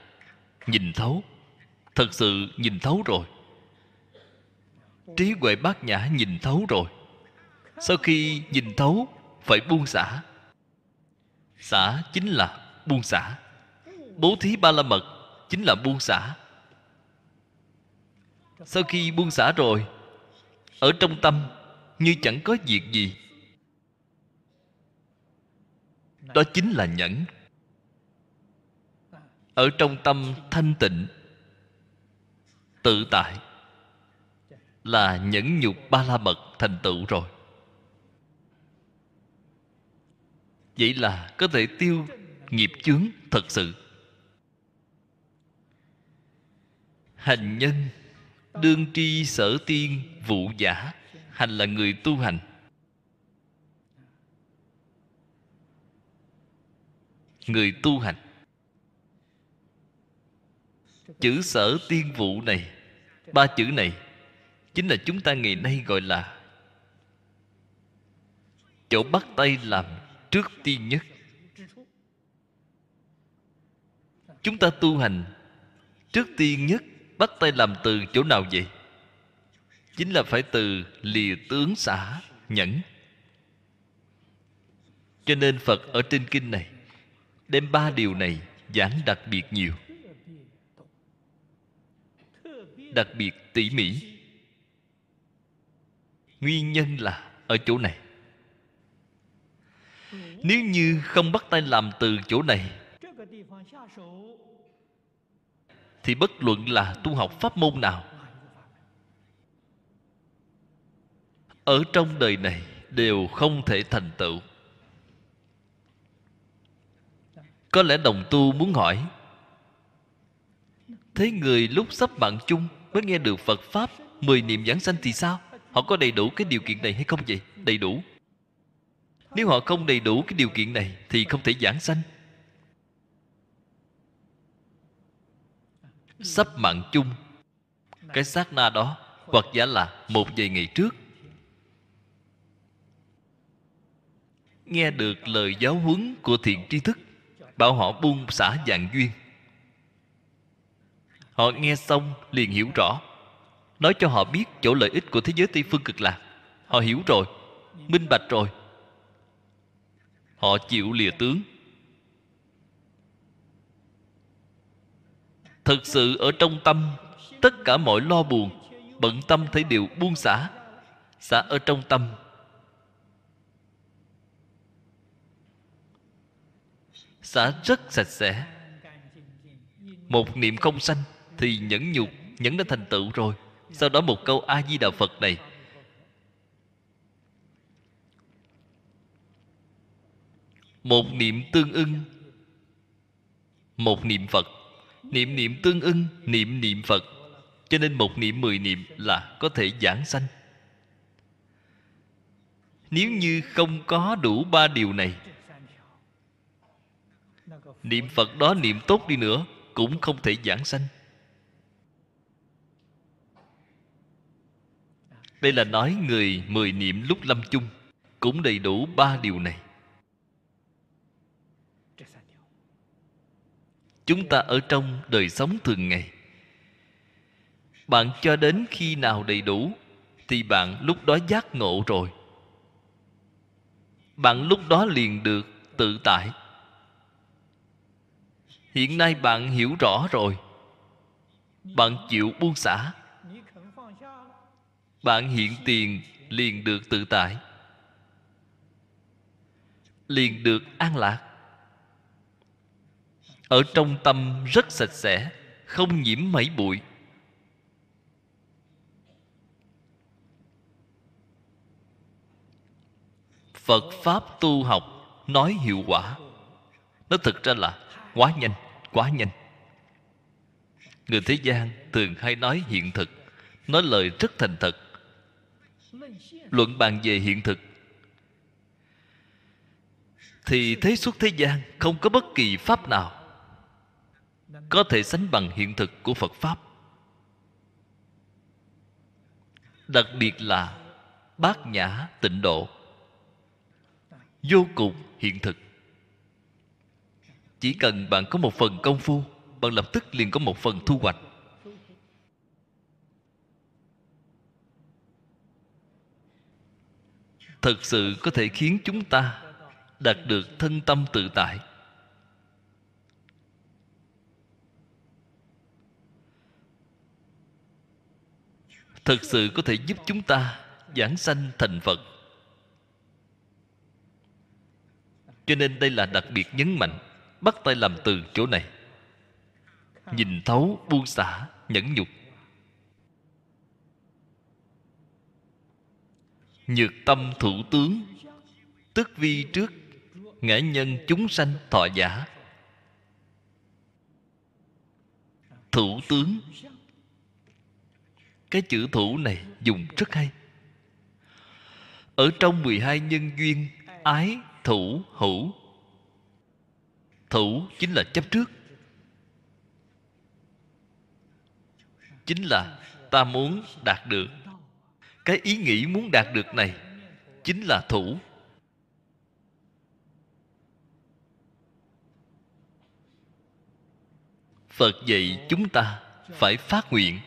nhìn thấu, thật sự nhìn thấu rồi. Trí huệ bát nhã nhìn thấu rồi. Sau khi nhìn thấu, phải buông xả. Xả chính là buông xả. Bố thí ba la mật chính là buông xả. Sau khi buông xả rồi, ở trong tâm như chẳng có việc gì. Đó chính là nhẫn. Ở trong tâm thanh tịnh, tự tại, là nhẫn nhục ba la mật thành tựu rồi. Vậy là có thể tiêu nghiệp chướng thật sự. Hành nhân đương tri sở tiên vụ giả. Hành là người tu hành. Người tu hành. Chữ sở tiên vụ này, ba chữ này chính là chúng ta ngày nay gọi là chỗ bắt tay làm trước tiên nhất. Chúng ta tu hành trước tiên nhất bắt tay làm từ chỗ nào vậy? Chính là phải từ lìa tướng xả nhẫn. Cho nên Phật ở trên kinh này đem ba điều này giảng đặc biệt nhiều, đặc biệt tỉ mỉ. Nguyên nhân là ở chỗ này. Nếu như không bắt tay làm từ chỗ này, thì bất luận là tu học pháp môn nào, ở trong đời này đều không thể thành tựu. Có lẽ đồng tu muốn hỏi, thế người lúc sắp mạng chung mới nghe được Phật Pháp mười niệm giảng sanh thì sao? Họ có đầy đủ cái điều kiện này hay không vậy? Đầy đủ. Nếu họ không đầy đủ cái điều kiện này thì không thể giảng sanh. Sắp mạng chung, cái sát na đó, hoặc giả là một vài ngày trước, nghe được lời giáo huấn của thiện tri thức, bảo họ buông xả vạn duyên. Họ nghe xong liền hiểu rõ, nói cho họ biết chỗ lợi ích của thế giới Tây Phương Cực Lạc. Họ hiểu rồi, minh bạch rồi. Họ chịu lìa tướng. Thật sự ở trong tâm, tất cả mọi lo buồn, bận tâm thấy đều buông xả. Xả ở trong tâm. Xả rất sạch sẽ. Một niệm không sanh thì nhẫn nhục, nhẫn đã thành tựu rồi. Sau đó một câu A Di Đà Phật này, một niệm tương ưng, một niệm Phật. Niệm niệm tương ưng, niệm niệm Phật. Cho nên một niệm mười niệm là có thể giảng sanh. Nếu như không có đủ ba điều này, niệm Phật đó niệm tốt đi nữa cũng không thể giảng sanh. Đây là nói người mười niệm lúc lâm chung cũng đầy đủ ba điều này. Chúng ta ở trong đời sống thường ngày, bạn cho đến khi nào đầy đủ thì bạn lúc đó giác ngộ rồi. Bạn lúc đó liền được tự tại. Hiện nay bạn hiểu rõ rồi, bạn chịu buông xả, bạn hiện tiền liền được tự tại, liền được an lạc. Ở trong tâm rất sạch sẽ, không nhiễm mảy bụi. Phật Pháp tu học nói hiệu quả, nó thực ra là quá nhanh, quá nhanh. Người thế gian thường hay nói hiện thực, nói lời rất thành thật, luận bàn về hiện thực thì thế xuất thế gian không có bất kỳ pháp nào có thể sánh bằng hiện thực của Phật Pháp. Đặc biệt là Bát Nhã Tịnh Độ vô cùng hiện thực. Chỉ cần bạn có một phần công phu, bạn lập tức liền có một phần thu hoạch. Thật sự có thể khiến chúng ta đạt được thân tâm tự tại. Thật sự có thể giúp chúng ta giảng sanh thành Phật. Cho nên đây là đặc biệt nhấn mạnh, bắt tay làm từ chỗ này. Nhìn thấu, buông xả, nhẫn nhục. Nhược tâm thủ tướng, tức vi trước, ngã nhân chúng sanh thọ giả. Thủ tướng, cái chữ thủ này dùng rất hay. Ở trong mười hai nhân duyên, ái, thủ, hữu. Thủ chính là chấp trước, chính là ta muốn đạt được. Cái ý nghĩ muốn đạt được này chính là thủ. Phật dạy chúng ta phải phát nguyện.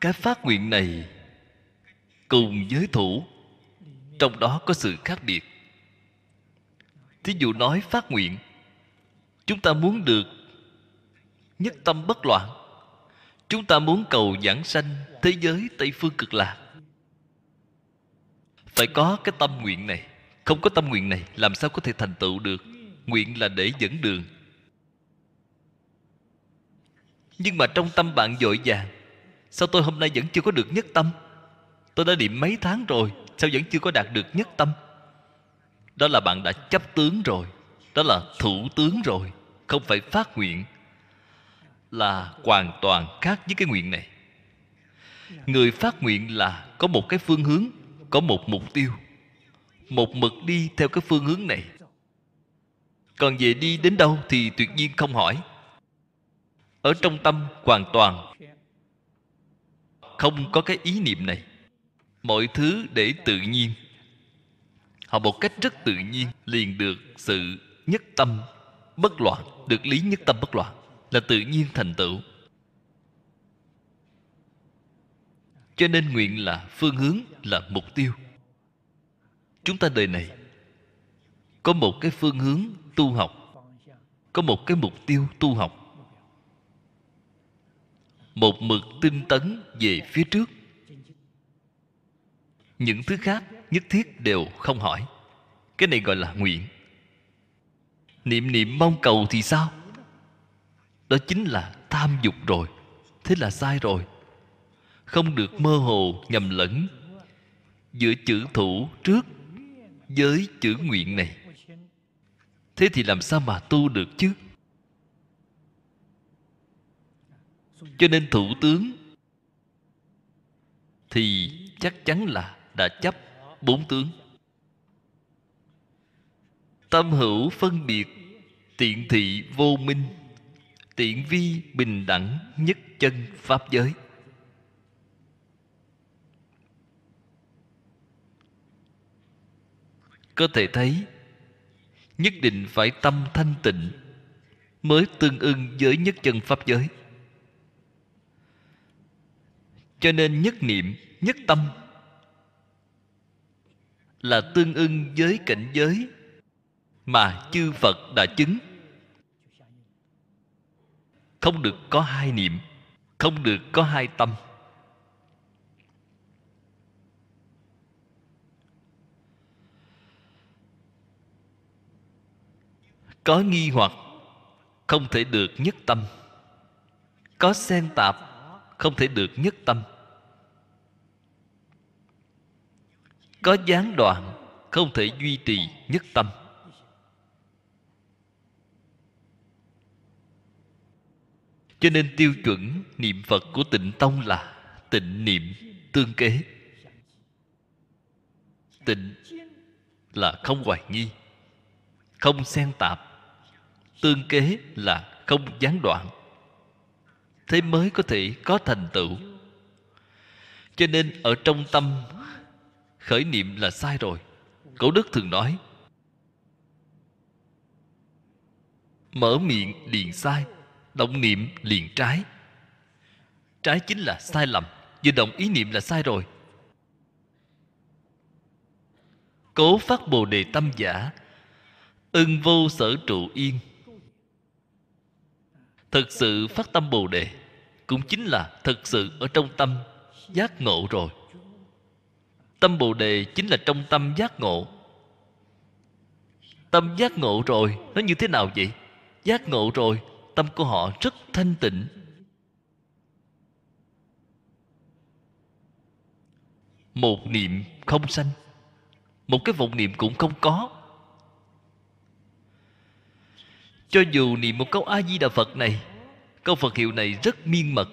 Cái phát nguyện này cùng với thủ, trong đó có sự khác biệt. Thí dụ nói phát nguyện, chúng ta muốn được nhất tâm bất loạn, chúng ta muốn cầu giảng sanh thế giới Tây Phương Cực Lạc, phải có cái tâm nguyện này. Không có tâm nguyện này làm sao có thể thành tựu được. Nguyện là để dẫn đường, nhưng mà trong tâm bạn vội vàng, sao tôi hôm nay vẫn chưa có được nhất tâm? Tôi đã niệm mấy tháng rồi, sao vẫn chưa có đạt được nhất tâm? Đó là bạn đã chấp tướng rồi, đó là thủ tướng rồi, không phải phát nguyện. Là hoàn toàn khác với cái nguyện này. Người phát nguyện là có một cái phương hướng, có một mục tiêu, một mực đi theo cái phương hướng này. Còn về đi đến đâu thì tuyệt nhiên không hỏi. Ở trong tâm hoàn toàn không có cái ý niệm này. Mọi thứ để tự nhiên. Họ một cách rất tự nhiên liền được sự nhất tâm bất loạn, được lý nhất tâm bất loạn, là tự nhiên thành tựu. Cho nên nguyện là phương hướng, là mục tiêu. Chúng ta đời này có một cái phương hướng tu học, có một cái mục tiêu tu học, một mực tinh tấn về phía trước. Những thứ khác nhất thiết đều không hỏi. Cái này gọi là nguyện. Niệm niệm mong cầu thì sao? Đó chính là tham dục rồi. Thế là sai rồi. Không được mơ hồ nhầm lẫn giữa chữ thủ trước với chữ nguyện này. Thế thì làm sao mà tu được chứ? Cho nên thủ tướng thì chắc chắn là đã chấp bốn tướng. Tâm hữu phân biệt, tiện thị vô minh, tiện vi bình đẳng, nhất chân pháp giới. Có thể thấy nhất định phải tâm thanh tịnh mới tương ưng với nhất chân pháp giới. Cho nên nhất niệm, nhất tâm là tương ưng với cảnh giới mà chư Phật đã chứng. Không được có hai niệm, không được có hai tâm. Có nghi hoặc không thể được nhất tâm, có xen tạp không thể được nhất tâm, có gián đoạn không thể duy trì nhất tâm. Cho nên tiêu chuẩn niệm Phật của Tịnh Tông là tịnh niệm tương kế. Tịnh là không hoài nghi, không xen tạp, tương kế là không gián đoạn. Thế mới có thể có thành tựu. Cho nên ở trong tâm khởi niệm là sai rồi. Cổ đức thường nói, mở miệng liền sai, động niệm liền trái. Trái chính là sai lầm, vừa động ý niệm là sai rồi. Cố phát bồ đề tâm giả, ưng vô sở trụ yên. Thật sự phát tâm bồ đề cũng chính là thật sự ở trong tâm giác ngộ rồi. Tâm bồ đề chính là trong tâm giác ngộ. Tâm giác ngộ rồi, nó như thế nào vậy? Giác ngộ rồi, tâm của họ rất thanh tịnh. Một niệm không sanh, một cái vọng niệm cũng không có. Cho dù niệm một câu A Di Đà Phật này, câu Phật hiệu này rất miên mật,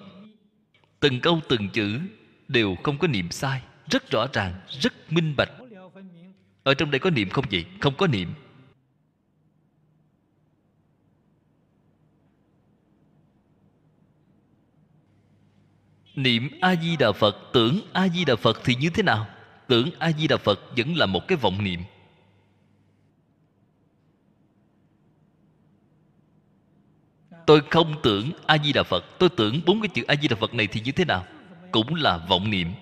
từng câu từng chữ đều không có niệm sai, rất rõ ràng, rất minh bạch. Ở trong đây có niệm không vậy? Không có niệm. Niệm A-di-đà Phật, tưởng A-di-đà Phật thì như thế nào? Tưởng A-di-đà Phật vẫn là một cái vọng niệm. Tôi không tưởng A-di-đà Phật, tôi tưởng bốn cái chữ A-di-đà Phật này thì như thế nào? Cũng là vọng niệm.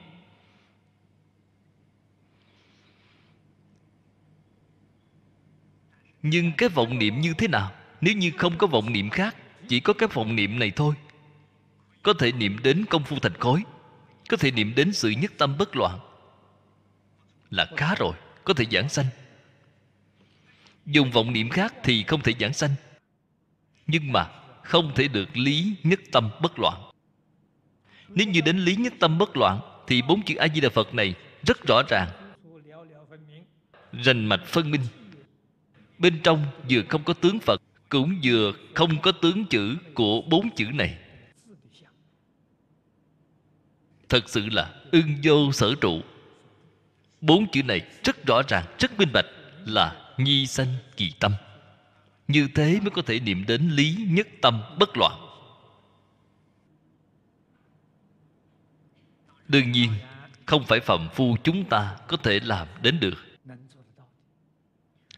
Nhưng cái vọng niệm như thế nào? Nếu như không có vọng niệm khác, chỉ có cái vọng niệm này thôi, có thể niệm đến công phu thành khối, có thể niệm đến sự nhất tâm bất loạn, là khá rồi, có thể giảng sanh. Dùng vọng niệm khác thì không thể giảng sanh, nhưng mà không thể được lý nhất tâm bất loạn. Nếu như đến lý nhất tâm bất loạn thì bốn chữ A Di Đà Phật này rất rõ ràng, rành mạch phân minh. Bên trong vừa không có tướng Phật, cũng vừa không có tướng chữ của bốn chữ này. Thật sự là ưng vô sở trụ. Bốn chữ này rất rõ ràng, rất minh bạch, là nhi sanh kỳ tâm. Như thế mới có thể niệm đến lý nhất tâm bất loạn. Đương nhiên, không phải phàm phu chúng ta có thể làm đến được.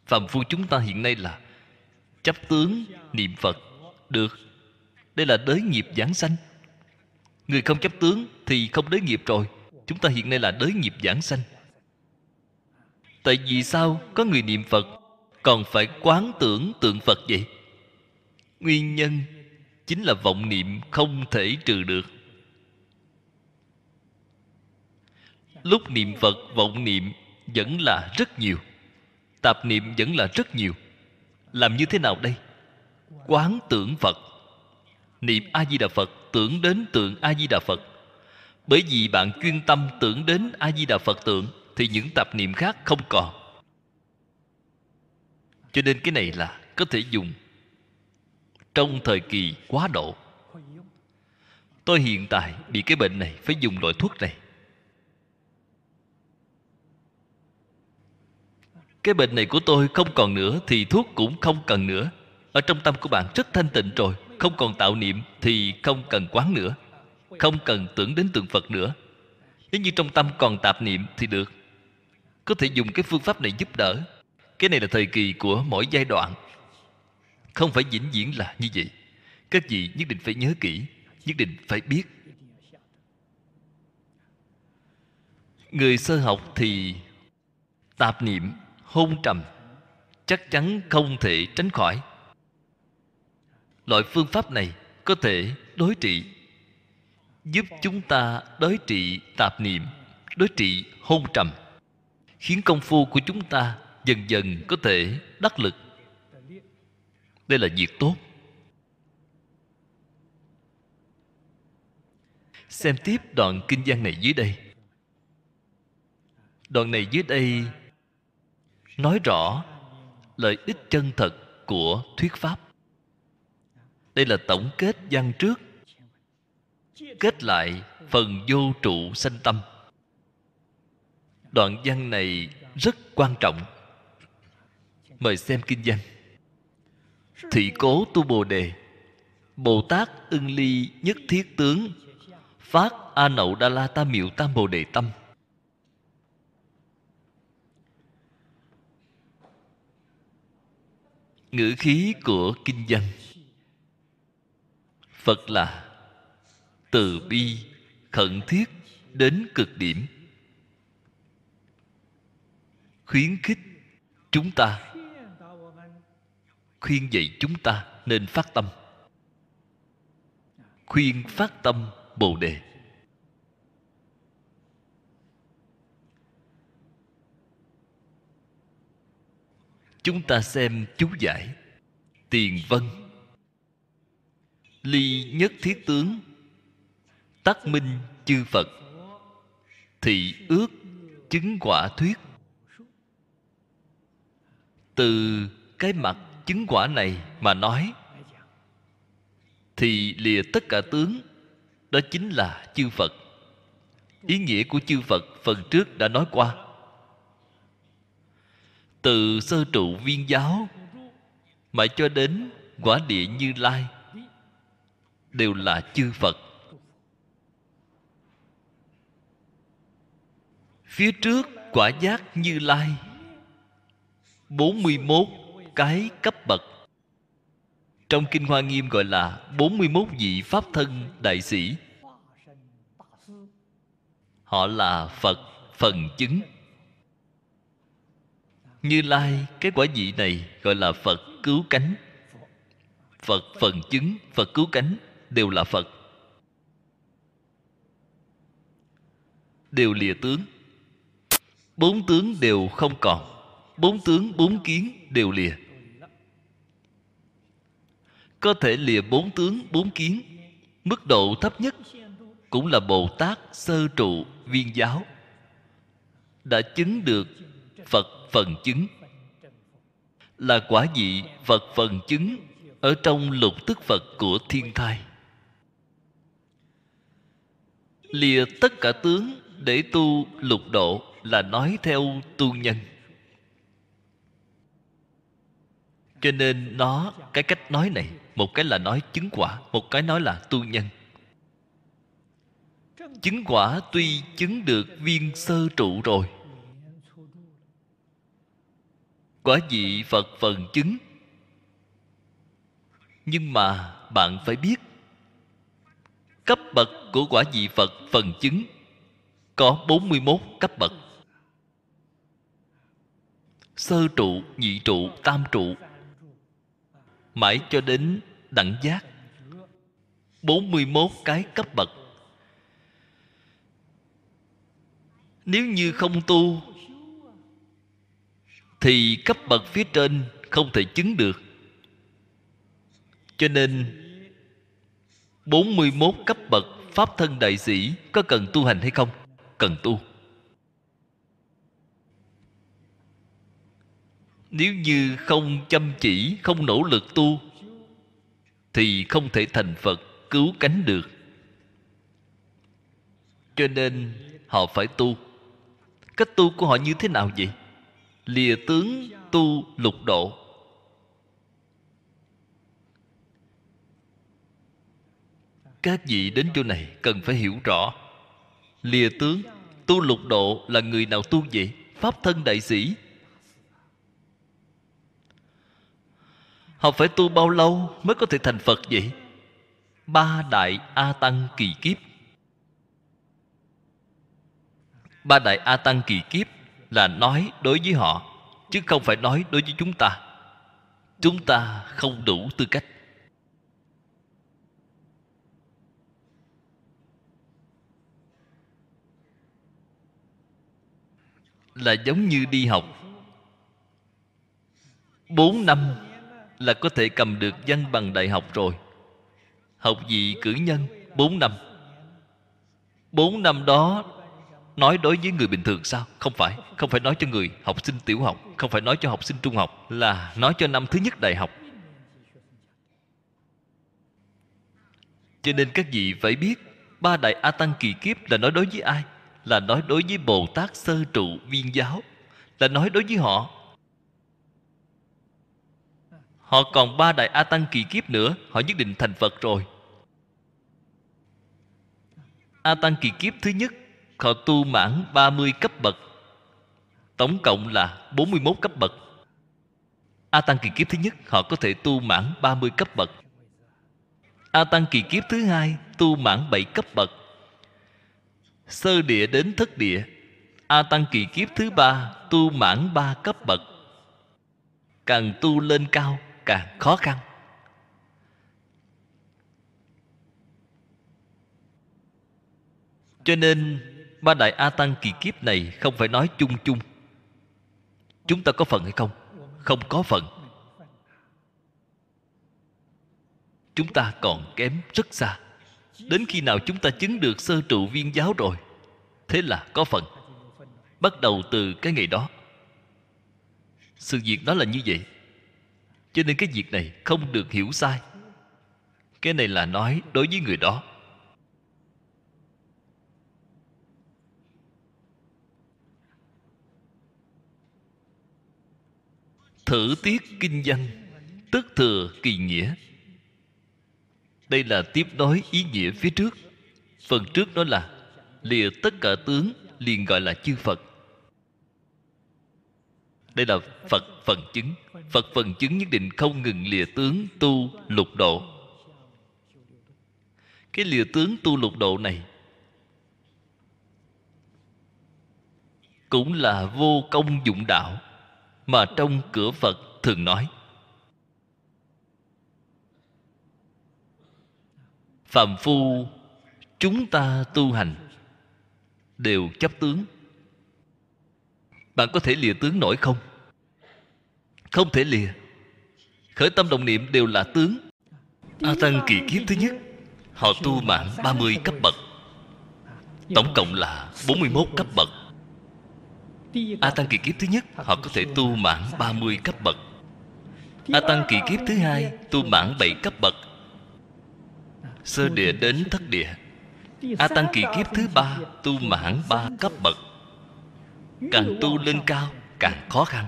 Phàm phu chúng ta hiện nay là chấp tướng niệm Phật được. Đây là đới nghiệp giảng sanh. Người không chấp tướng thì không đới nghiệp rồi. Chúng ta hiện nay là đới nghiệp giảng sanh. Tại vì sao có người niệm Phật còn phải quán tưởng tượng Phật vậy? Nguyên nhân chính là vọng niệm không thể trừ được. Lúc niệm Phật, vọng niệm vẫn là rất nhiều, tạp niệm vẫn là rất nhiều. Làm như thế nào đây? Quán tưởng Phật. Niệm A-di-đà Phật, tưởng đến tượng A-di-đà Phật. Bởi vì bạn chuyên tâm tưởng đến A-di-đà Phật tượng thì những tạp niệm khác không còn. Cho nên cái này là có thể dùng trong thời kỳ quá độ. Tôi hiện tại bị cái bệnh này, phải dùng loại thuốc này. Cái bệnh này của tôi không còn nữa thì thuốc cũng không cần nữa. Ở trong tâm của bạn rất thanh tịnh rồi, không còn tạo niệm thì không cần quán nữa, không cần tưởng đến tượng Phật nữa. Nếu như trong tâm còn tạp niệm thì được, có thể dùng cái phương pháp này giúp đỡ. Cái này là thời kỳ của mỗi giai đoạn, không phải vĩnh viễn là như vậy. Các vị nhất định phải nhớ kỹ, nhất định phải biết. Người sơ học thì tạp niệm, hôn trầm chắc chắn không thể tránh khỏi. Loại phương pháp này có thể đối trị, giúp chúng ta đối trị tạp niệm, đối trị hôn trầm, khiến công phu của chúng ta dần dần có thể đắc lực. Đây là việc tốt. Xem tiếp đoạn kinh văn này dưới đây. Đoạn này dưới đây nói rõ lợi ích chân thật của thuyết pháp. Đây là tổng kết văn trước, kết lại phần vô trụ sanh tâm. Đoạn văn này rất quan trọng. Mời xem kinh văn: Thị cố tu Bồ Đề, Bồ Tát ưng ly nhất thiết tướng, phát A Nậu Đa La Tam Miệu Tam Bồ Đề Tâm. Ngữ khí của kinh văn, Phật là từ bi khẩn thiết đến cực điểm, khuyến khích chúng ta, khuyên dạy chúng ta nên phát tâm, khuyên phát tâm Bồ Đề. Chúng ta xem chú giải Tiền Vân: Ly nhất thiết tướng, tác minh chư Phật, thị ước chứng quả thuyết. Từ cái mặt chứng quả này mà nói thì lìa tất cả tướng, đó chính là chư Phật. Ý nghĩa của chư Phật phần trước đã nói qua. Từ sơ trụ viên giáo mà cho đến quả địa Như Lai đều là chư Phật. Phía trước quả giác Như Lai bốn mươi mốt cái cấp bậc, trong Kinh Hoa Nghiêm gọi là bốn mươi mốt vị Pháp Thân Đại Sĩ. Họ là Phật phần chứng. Như Lai, cái quả vị này gọi là Phật cứu cánh. Phật phần chứng, Phật cứu cánh đều là Phật, đều lìa tướng. Bốn tướng đều không còn, bốn tướng bốn kiến đều lìa. Có thể lìa bốn tướng bốn kiến, mức độ thấp nhất cũng là Bồ Tát sơ trụ viên giáo, đã chứng được Phật phần chứng, là quả vị Phật phần chứng ở trong lục tức Phật của thiên thai. Lìa tất cả tướng để tu lục độ là nói theo tu nhân, cho nên nó, cái cách nói này, một cái là nói chứng quả, một cái nói là tu nhân. Chứng quả tuy chứng được viên sơ trụ rồi, quả vị Phật phần chứng, nhưng mà bạn phải biết cấp bậc của quả vị Phật phần chứng có bốn mươi mốt cấp bậc. Sơ trụ, nhị trụ, tam trụ, mãi cho đến đẳng giác, bốn mươi mốt cái cấp bậc. Nếu như không tu thì cấp bậc phía trên không thể chứng được. Cho nên bốn mươi mốt cấp bậc Pháp Thân Đại Sĩ có cần tu hành hay không? Cần tu. Nếu như không chăm chỉ, không nỗ lực tu thì không thể thành Phật cứu cánh được. Cho nên họ phải tu. Cách tu của họ như thế nào vậy? Lìa tướng tu lục độ. Các vị đến chỗ này cần phải hiểu rõ. Lìa tướng tu lục độ là người nào tu vậy? Pháp Thân Đại Sĩ. Họ phải tu bao lâu mới có thể thành Phật vậy? Ba đại A-Tăng Kỳ Kiếp. Ba đại A-Tăng Kỳ Kiếp là nói đối với họ, chứ không phải nói đối với chúng ta. Chúng ta không đủ tư cách. Là giống như đi học bốn năm là có thể cầm được văn bằng đại học rồi. Học vị cử nhân bốn năm. Bốn năm đó nói đối với người bình thường sao? Không phải. Không phải nói cho người học sinh tiểu học, không phải nói cho học sinh trung học, là nói cho năm thứ nhất đại học. Cho nên các vị phải biết ba đại A Tăng Kỳ Kiếp là nói đối với ai? Là nói đối với Bồ Tát sơ trụ viên giáo, là nói đối với họ. Họ còn ba đại A-Tăng kỳ kiếp nữa, họ nhất định thành Phật rồi. A-Tăng kỳ kiếp thứ nhất, họ tu mãn ba mươi cấp bậc, tổng cộng là bốn mươi mốt cấp bậc. A-Tăng kỳ kiếp thứ nhất, họ có thể tu mãn ba mươi cấp bậc. A-Tăng kỳ kiếp thứ hai, tu mãn bảy cấp bậc, sơ địa đến thất địa. A-Tăng kỳ kiếp thứ ba, tu mãn ba cấp bậc. Càng tu lên cao càng khó khăn. Cho nên ba đại A-Tăng kỳ kiếp này không phải nói chung chung. Chúng ta có phần hay không? Không có phần. Chúng ta còn kém rất xa. Đến khi nào chúng ta chứng được sơ trụ viên giáo rồi, thế là có phần. Bắt đầu từ cái ngày đó. Sự việc đó là như vậy. Cho nên cái việc này không được hiểu sai. Cái này là nói đối với người đó. Thử tiết kinh văn, tức thừa kỳ nghĩa. Đây là tiếp nối ý nghĩa phía trước. Phần trước đó là lìa tất cả tướng, liền gọi là chư Phật. Đây là Phật phần chứng. Phật phần chứng nhất định không ngừng lìa tướng tu lục độ. Cái lìa tướng tu lục độ này cũng là vô công dụng đạo mà trong cửa Phật thường nói. Phàm phu chúng ta tu hành đều chấp tướng. Bạn có thể lìa tướng nổi không? Không thể lìa. Khởi tâm động niệm đều là tướng. A-Tăng kỳ kiếp thứ nhất, họ tu mãn ba mươi cấp bậc, tổng cộng là bốn mươi mốt cấp bậc. A-Tăng kỳ kiếp thứ nhất, họ có thể tu mãn ba mươi cấp bậc. A-Tăng kỳ kiếp thứ hai, tu mãn bảy cấp bậc, sơ địa đến thất địa. A-Tăng kỳ kiếp thứ ba, tu mãn ba cấp bậc. Càng tu lên cao càng khó khăn.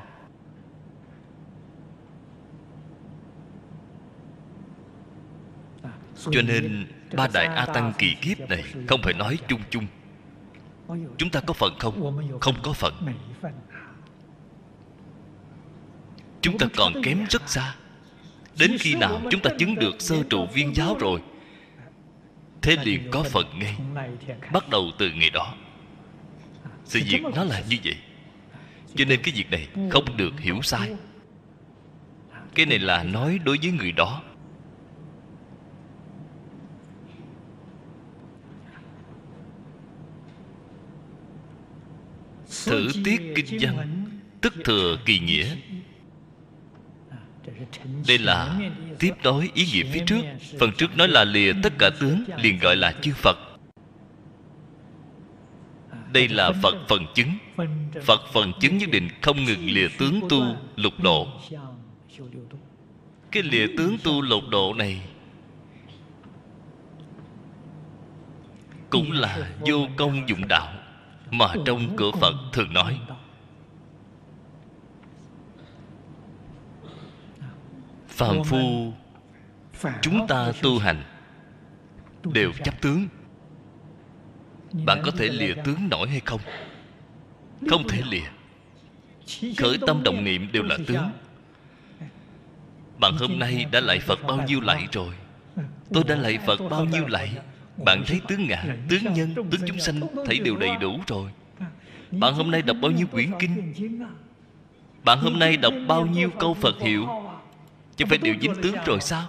Cho nên ba đại A-Tăng kỳ kiếp này không phải nói chung chung. Chúng ta có phần không? Không có phần. Chúng ta còn kém rất xa. Đến khi nào chúng ta chứng được sơ trụ viên giáo rồi, thế liền có phần ngay. Bắt đầu từ ngày đó. Sự việc nó là như vậy. Cho nên cái việc này không được hiểu sai. Cái này là nói đối với người đó. Thử tiết kinh văn, tức thừa kỳ nghĩa. Đây là tiếp nối ý nghĩa phía trước. Phần trước nói là lìa tất cả tướng, liền gọi là chư Phật. Đây là Phật phần chứng. Phật phần chứng nhất định không ngừng lìa tướng tu lục độ. Cái lìa tướng tu lục độ này cũng là vô công dụng đạo mà trong cửa Phật thường nói. Phàm phu chúng ta tu hành đều chấp tướng. Bạn có thể lìa tướng nổi hay không? Không thể lìa. Khởi tâm động niệm đều là tướng. Bạn hôm nay đã lạy Phật bao nhiêu lạy rồi? Tôi đã lạy Phật bao nhiêu lạy? Bạn thấy tướng ngã, tướng nhân, tướng chúng sanh thấy đều đầy đủ rồi. Bạn hôm nay đọc bao nhiêu quyển kinh? Bạn hôm nay đọc bao nhiêu câu Phật hiệu? Chứ phải đều dính tướng rồi sao?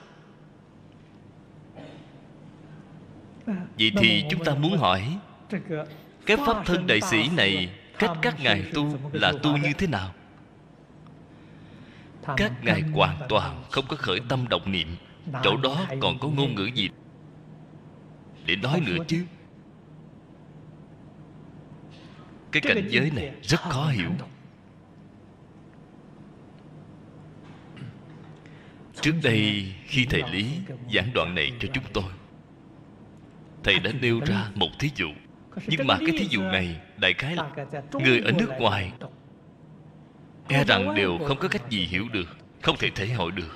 Vậy thì chúng ta muốn hỏi, cái Pháp Thân Đại Sĩ này, cách các ngài tu là tu như thế nào? Các ngài hoàn toàn không có khởi tâm động niệm. Chỗ đó còn có ngôn ngữ gì để nói nữa chứ? Cái cảnh giới này rất khó hiểu. Trước đây khi Thầy Lý giảng đoạn này cho chúng tôi, Thầy đã nêu ra một thí dụ. Nhưng mà cái thí dụ này đại khái là người ở nước ngoài e rằng đều không có cách gì hiểu được, không thể thể hội được.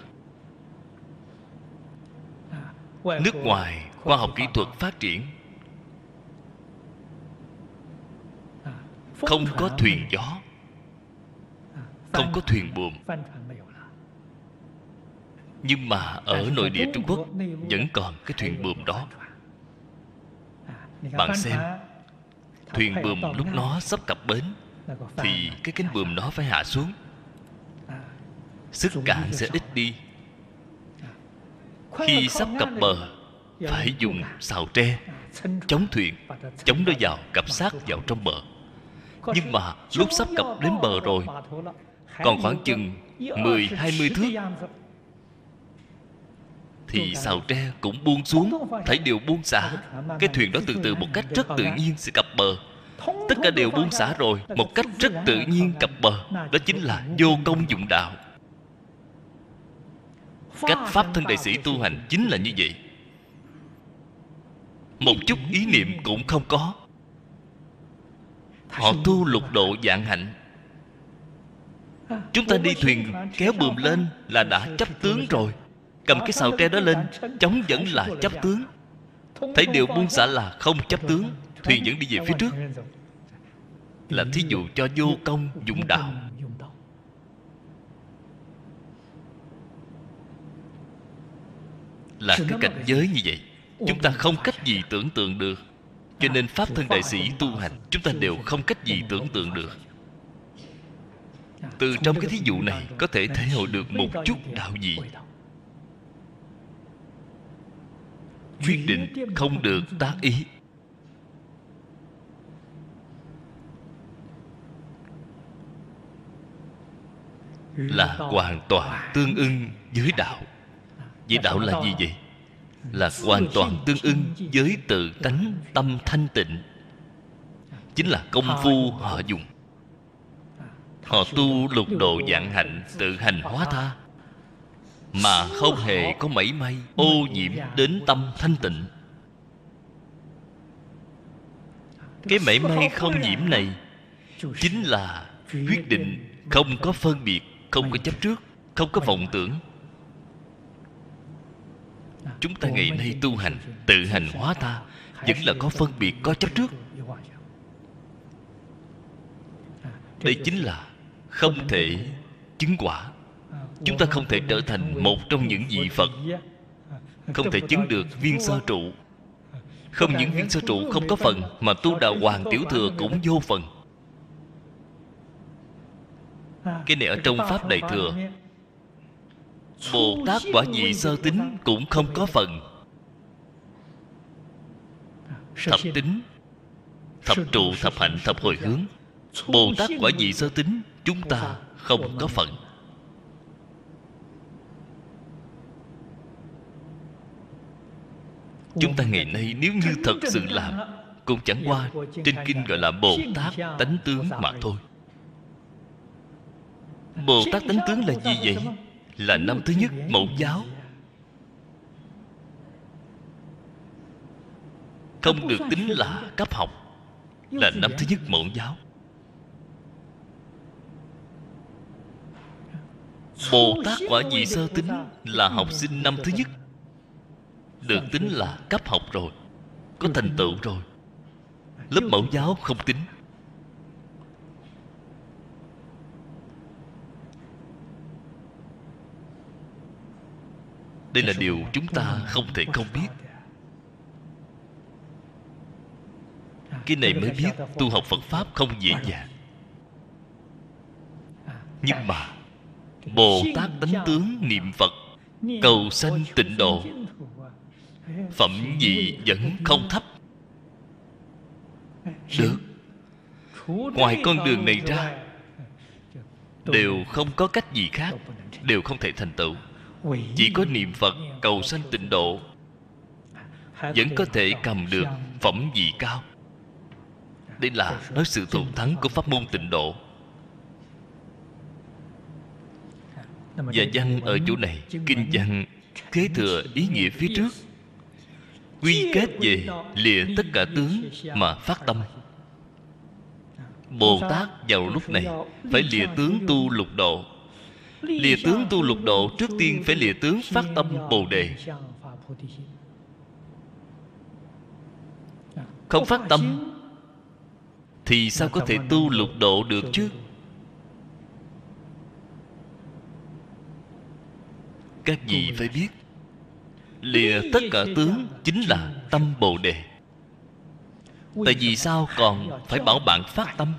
Nước ngoài khoa học kỹ thuật phát triển, không có thuyền gió, không có thuyền buồm. Nhưng mà ở nội địa Trung Quốc vẫn còn cái thuyền buồm đó. Bạn xem, thuyền buồm lúc nó sắp cập bến thì cái cánh buồm nó phải hạ xuống, sức cản sẽ ít đi. Khi sắp cập bờ, phải dùng xào tre chống thuyền, chống nó vào, cặp sát vào trong bờ. Nhưng mà lúc sắp cập đến bờ rồi, còn khoảng chừng mười hai mươi thước thì xào tre cũng buông xuống, thấy đều buông xả. Cái thuyền đó từ từ một cách rất tự nhiên sẽ cập bờ. Tất cả đều buông xả rồi, một cách rất tự nhiên cập bờ. Đó chính là vô công dụng đạo. Cách Pháp Thân Đại Sĩ tu hành chính là như vậy. Một chút ý niệm cũng không có. Họ tu lục độ vạn hạnh. Chúng ta đi thuyền kéo buồm lên là đã chấp tướng rồi. Cầm cái xào tre đó lên, chống vẫn là chấp tướng. Thấy điều buông xả là không chấp tướng. Thuyền vẫn đi về phía trước. Là thí dụ cho vô công dụng đạo. Là cái cảnh giới như vậy, chúng ta không cách gì tưởng tượng được. Cho nên Pháp Thân Đại Sĩ tu hành, chúng ta đều không cách gì tưởng tượng được. Từ trong cái thí dụ này có thể thể hội được một chút đạo gì. Quyết định không được tác ý. Là hoàn toàn tương ưng với đạo. Vậy đạo là gì vậy? Là hoàn toàn tương ưng với tự tánh tâm thanh tịnh. Chính là công phu họ dùng. Họ tu lục độ vạn hạnh, tự hành hóa tha, mà không hề có mảy may ô nhiễm đến tâm thanh tịnh. Cái mảy may không nhiễm này chính là quyết định không có phân biệt, không có chấp trước, không có vọng tưởng. Chúng ta ngày nay tu hành, tự hành hóa tha, vẫn là có phân biệt, có chấp trước. Đây chính là không thể chứng quả. Chúng ta không thể trở thành một trong những vị Phật, không thể chứng được viên sơ trụ. Không những viên sơ trụ không có phần, mà tu Đà Hoàng Tiểu Thừa cũng vô phần. Cái này ở trong Pháp Đại Thừa, Bồ Tát Quả Vị Sơ Tính cũng không có phần. Thập tính, thập trụ, thập hạnh, thập hồi hướng, Bồ Tát Quả Vị Sơ Tính chúng ta không có phần. Chúng ta ngày nay nếu như thật sự làm, cũng chẳng qua trên kinh gọi là Bồ Tát Tánh Tướng mà thôi. Bồ Tát Tánh Tướng là gì vậy? Là năm thứ nhất Mẫu Giáo. Không được tính là cấp học. Là năm thứ nhất Mẫu Giáo. Bồ Tát Quả Vị Sơ Tính là học sinh năm thứ nhất, được tính là cấp học rồi, có thành tựu rồi. Lớp Mẫu Giáo không tính. Đây là điều chúng ta không thể không biết. Cái này mới biết tu học Phật Pháp không dễ dàng. Nhưng mà Bồ Tát Tánh Tướng niệm Phật, cầu sanh Tịnh Độ, phẩm vị vẫn không thấp. Được. Ngoài con đường này ra, đều không có cách gì khác, đều không thể thành tựu. Chỉ có niệm Phật cầu sanh Tịnh Độ vẫn có thể cầm được phẩm vị cao. Đây là nói sự thù thắng của pháp môn Tịnh Độ. Và văn ở chỗ này, kinh văn kế thừa ý nghĩa phía trước, quy kết về lìa tất cả tướng mà phát tâm. Bồ Tát vào lúc này phải lìa tướng tu lục độ. Lìa tướng tu lục độ trước tiên phải lìa tướng phát tâm Bồ Đề. Không phát tâm thì sao có thể tu lục độ được chứ? Các vị phải biết, lìa tất cả tướng chính là tâm Bồ Đề. Tại vì sao còn phải bảo bạn phát tâm?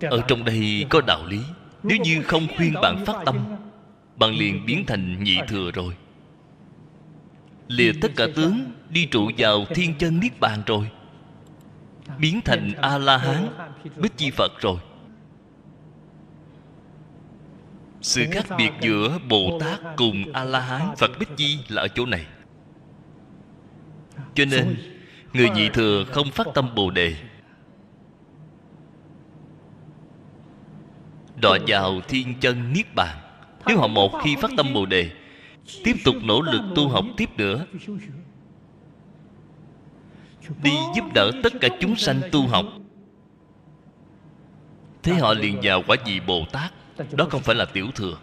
Ở trong đây có đạo lý. Nếu như không khuyên bạn phát tâm, bạn liền biến thành nhị thừa rồi. Lìa tất cả tướng đi trụ vào thiên chân Niết Bàn rồi, biến thành A-la-hán, Bích Chi Phật rồi. Sự khác biệt giữa Bồ Tát cùng A-la-hán Phật Bích Chi là ở chỗ này. Cho nên người nhị thừa không phát tâm Bồ Đề, đọa vào thiên chân Niết Bàn. Nếu họ một khi phát tâm Bồ Đề, tiếp tục nỗ lực tu học tiếp nữa, đi giúp đỡ tất cả chúng sanh tu học, thế họ liền vào quả vị Bồ Tát. Đó không phải là tiểu thừa,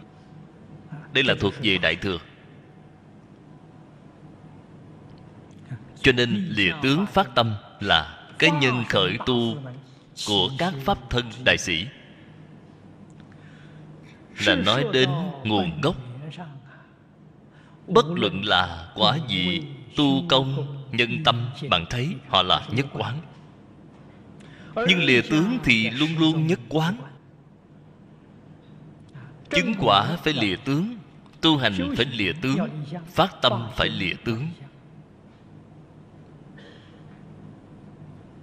đây là thuộc về đại thừa. Cho nên lìa tướng phát tâm là cái nhân khởi tu của các Pháp Thân Đại Sĩ, là nói đến nguồn gốc. Bất luận là quả vị, tu công, nhân tâm, bạn thấy họ là nhất quán. Nhưng lìa tướng thì luôn luôn nhất quán. Chứng quả phải lìa tướng, tu hành phải lìa tướng, phát tâm phải lìa tướng.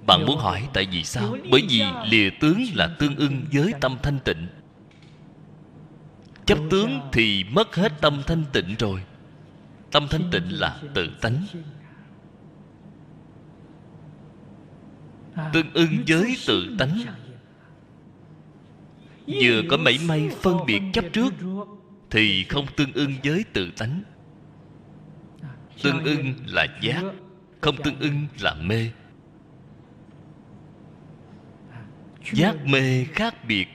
Bạn muốn hỏi tại vì sao? Bởi vì lìa tướng là tương ưng với tâm thanh tịnh. Chấp tướng thì mất hết tâm thanh tịnh rồi. Tâm thanh tịnh là tự tánh, tương ưng với tự tánh. Vừa có mảy may phân biệt chấp trước thì không tương ưng với tự tánh. Tương ưng là giác, không tương ưng là mê. Giác mê khác biệt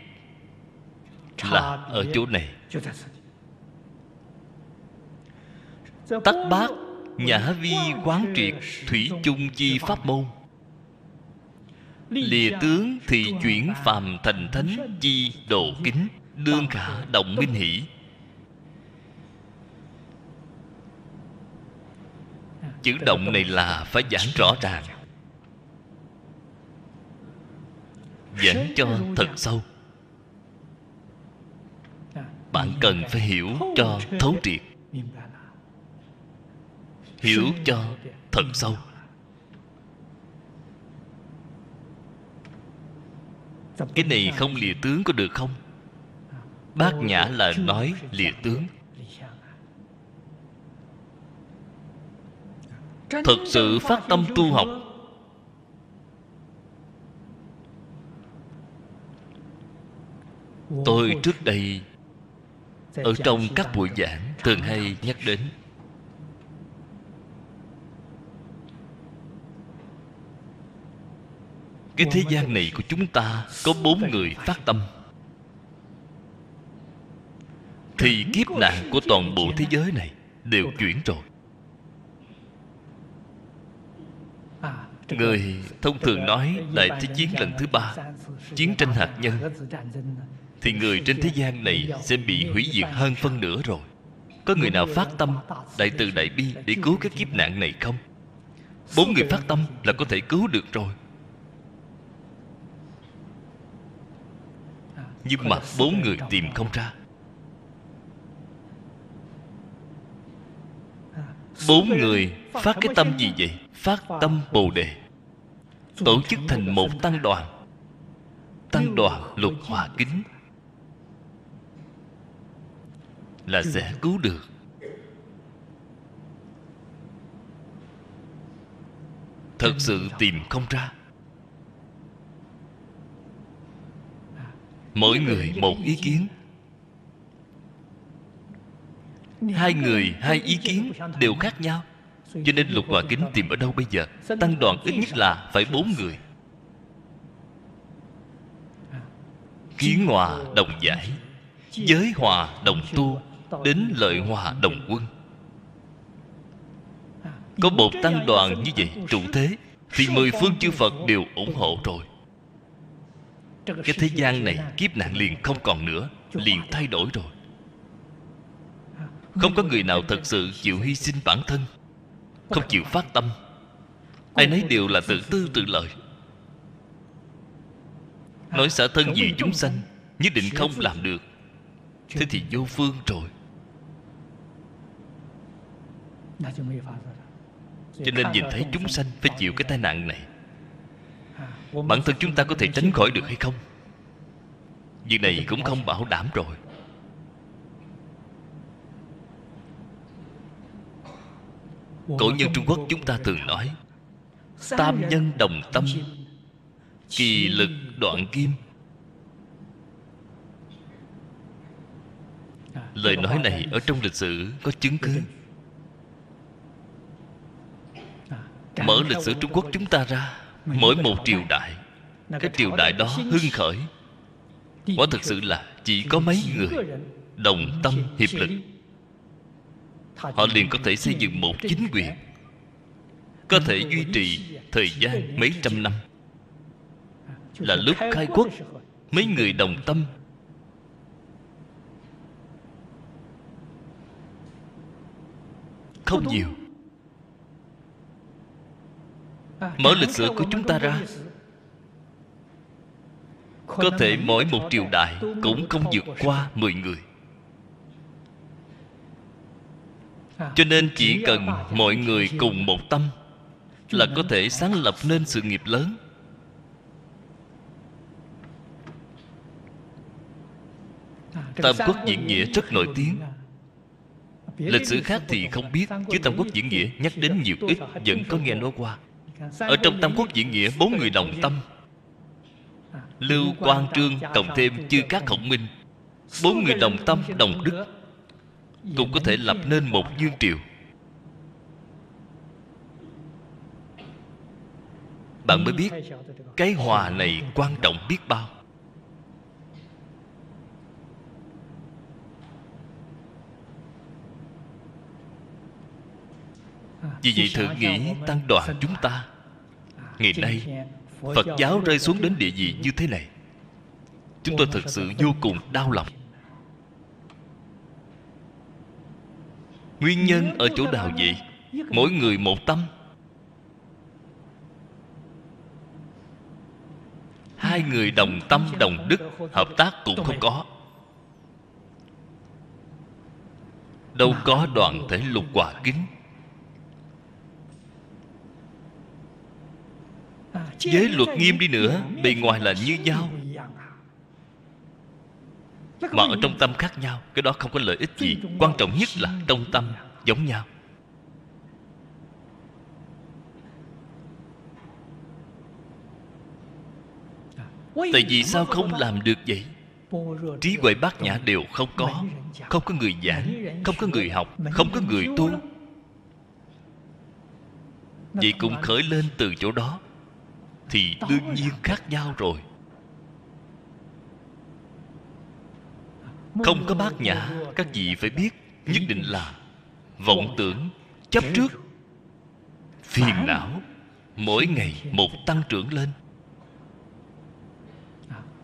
là ở chỗ này. Tắc Bát Nhã Vi quán triệt thủy chung chi pháp môn. Lìa tướng thì chuyển phàm thành thánh chi độ kính, đương khả động minh hỷ. Chữ động này là phải giảng rõ ràng, giảng cho thật sâu. Bạn cần phải hiểu cho thấu triệt, hiểu cho thật sâu. Cái này không lìa tướng có được không? Bát Nhã là nói lìa tướng. Thật sự phát tâm tu học, tôi trước đây ở trong các buổi giảng thường hay nhắc đến. Cái thế gian này của chúng ta có bốn người phát tâm thì kiếp nạn của toàn bộ thế giới này đều chuyển rồi. Người thông thường nói đại thế chiến lần thứ ba, chiến tranh hạt nhân, thì người trên thế gian này sẽ bị hủy diệt hơn phân nửa rồi. Có người nào phát tâm đại từ đại bi để cứu cái kiếp nạn này không? Bốn người phát tâm là có thể cứu được rồi. Nhưng mà bốn người tìm không ra. Bốn người phát cái tâm gì vậy? Phát tâm Bồ Đề, tổ chức thành một tăng đoàn, tăng đoàn Lục Hòa Kính, là sẽ cứu được. Thật sự tìm không ra. Mỗi người một ý kiến, hai người hai ý kiến đều khác nhau, Cho nên Lục Hòa Kính tìm ở đâu bây giờ? Tăng đoàn ít nhất là phải bốn người. Kiến hòa đồng giải, giới hòa đồng tu, đến lợi hòa đồng quân. Có một tăng đoàn như vậy trụ thế thì mười phương chư Phật đều ủng hộ rồi. Cái thế gian này kiếp nạn liền không còn nữa, liền thay đổi rồi. Không có người nào thật sự chịu hy sinh bản thân, không chịu phát tâm. Ai nấy đều là tự tư tự lợi. Nói xả thân vì chúng sanh nhất định không làm được, thế thì vô phương rồi. Cho nên nhìn thấy chúng sanh phải chịu cái tai nạn này, bản thân chúng ta có thể tránh khỏi được hay không? Việc này cũng không bảo đảm rồi. Cổ nhân Trung Quốc chúng ta thường nói tam nhân đồng tâm, kỳ lực đoạn kim. Lời nói này ở trong lịch sử có chứng cứ. Mở lịch sử Trung Quốc chúng ta ra, mỗi một triều đại, cái triều đại đó hưng khởi, quả thực sự là chỉ có mấy người đồng tâm hiệp lực, họ liền có thể xây dựng một chính quyền, có thể duy trì thời gian mấy trăm năm. Là lúc khai quốc, mấy người đồng tâm, không nhiều. Mở lịch sử của chúng ta ra, có thể mỗi một triều đại cũng không vượt qua mười người. Cho nên chỉ cần mọi người cùng một tâm là có thể sáng lập nên sự nghiệp lớn. Tam Quốc Diễn Nghĩa rất nổi tiếng. Lịch sử khác thì không biết, chứ Tam Quốc Diễn Nghĩa nhắc đến nhiều ít vẫn có nghe nói qua. Ở trong Tam Quốc Diễn Nghĩa, bốn người đồng tâm, Lưu Quang Trương cộng thêm Chư Cát Khổng Minh, bốn người đồng tâm đồng đức cũng có thể lập nên một vương triều. Bạn mới biết cái hòa này quan trọng biết bao. Vì vậy thử nghĩ tăng đoàn chúng ta ngày nay, Phật giáo rơi xuống đến địa vị như thế này, chúng tôi thật sự vô cùng đau lòng. Nguyên nhân ở chỗ nào vậy? Mỗi người một tâm, hai người đồng tâm đồng đức, hợp tác cũng không có. Đâu có đoàn thể Lục Hòa Kính. Giới luật nghiêm đi nữa, bề ngoài là như nhau, mà ở trong tâm khác nhau. Cái đó không có lợi ích gì. Quan trọng nhất là trong tâm giống nhau. Tại vì sao không làm được vậy? Trí huệ Bát Nhã đều không có. Không có người giảng, không có người học, không có người tu. Vậy cũng khởi lên từ chỗ đó thì đương nhiên khác nhau rồi. Không có Bát Nhã, các vị phải biết, nhất định là vọng tưởng, chấp trước, phiền não mỗi ngày một tăng trưởng lên,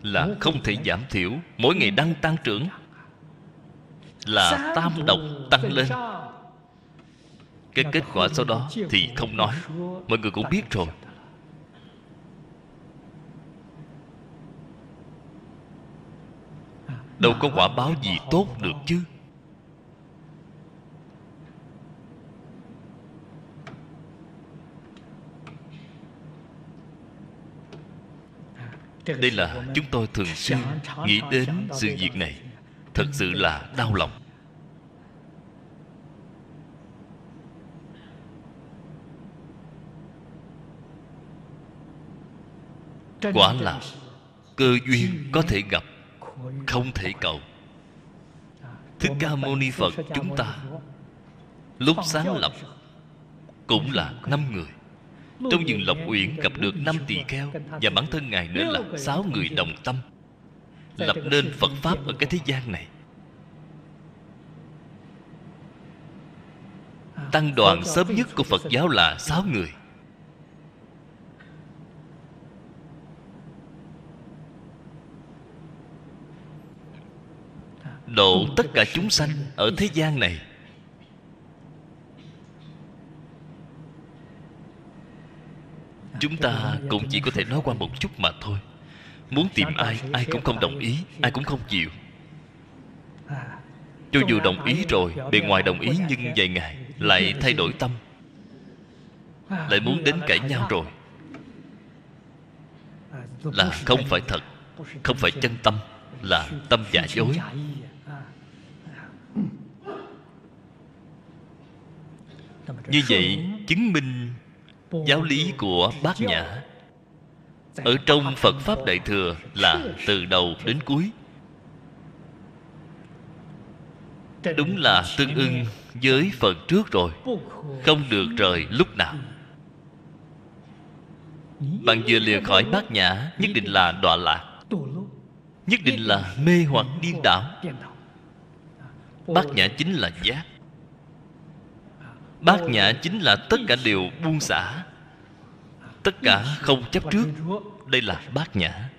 là không thể giảm thiểu. Mỗi ngày đang tăng trưởng là tam độc tăng lên. Cái kết quả sau đó thì không nói, mọi người cũng biết rồi. Đâu có quả báo gì tốt được chứ. Đây là chúng tôi thường xuyên nghĩ đến sự việc này, thật sự là đau lòng. Quả là cơ duyên có thể gặp, không thể cầu. Thích Ca Mâu Ni Phật chúng ta lúc sáng lập cũng là năm người. Trong vườn Lộc Uyển gặp được năm tỳ kheo, và bản thân Ngài nữa là sáu người đồng tâm, lập nên Phật Pháp ở cái thế gian này. Tăng đoàn sớm nhất của Phật giáo là sáu người. Độ tất cả chúng sanh ở thế gian này. Chúng ta cũng chỉ có thể nói qua một chút mà thôi. Muốn tìm ai, ai cũng không đồng ý, ai cũng không chịu. Cho dù đồng ý rồi, bề ngoài đồng ý, nhưng vài ngày lại thay đổi tâm, lại muốn đến cãi nhau rồi. Là không phải thật, không phải chân tâm, là tâm giả dối. Như vậy chứng minh giáo lý của Bát Nhã ở trong Phật Pháp Đại Thừa là từ đầu đến cuối đúng là tương ưng với phần trước rồi, không được rời lúc nào. Bạn vừa lìa khỏi Bát Nhã nhất định là đọa lạc, nhất định là mê hoặc điên đảo. Bát Nhã chính là giác, Bát Nhã chính là tất cả đều buông xả, tất cả không chấp trước. Đây là Bát Nhã.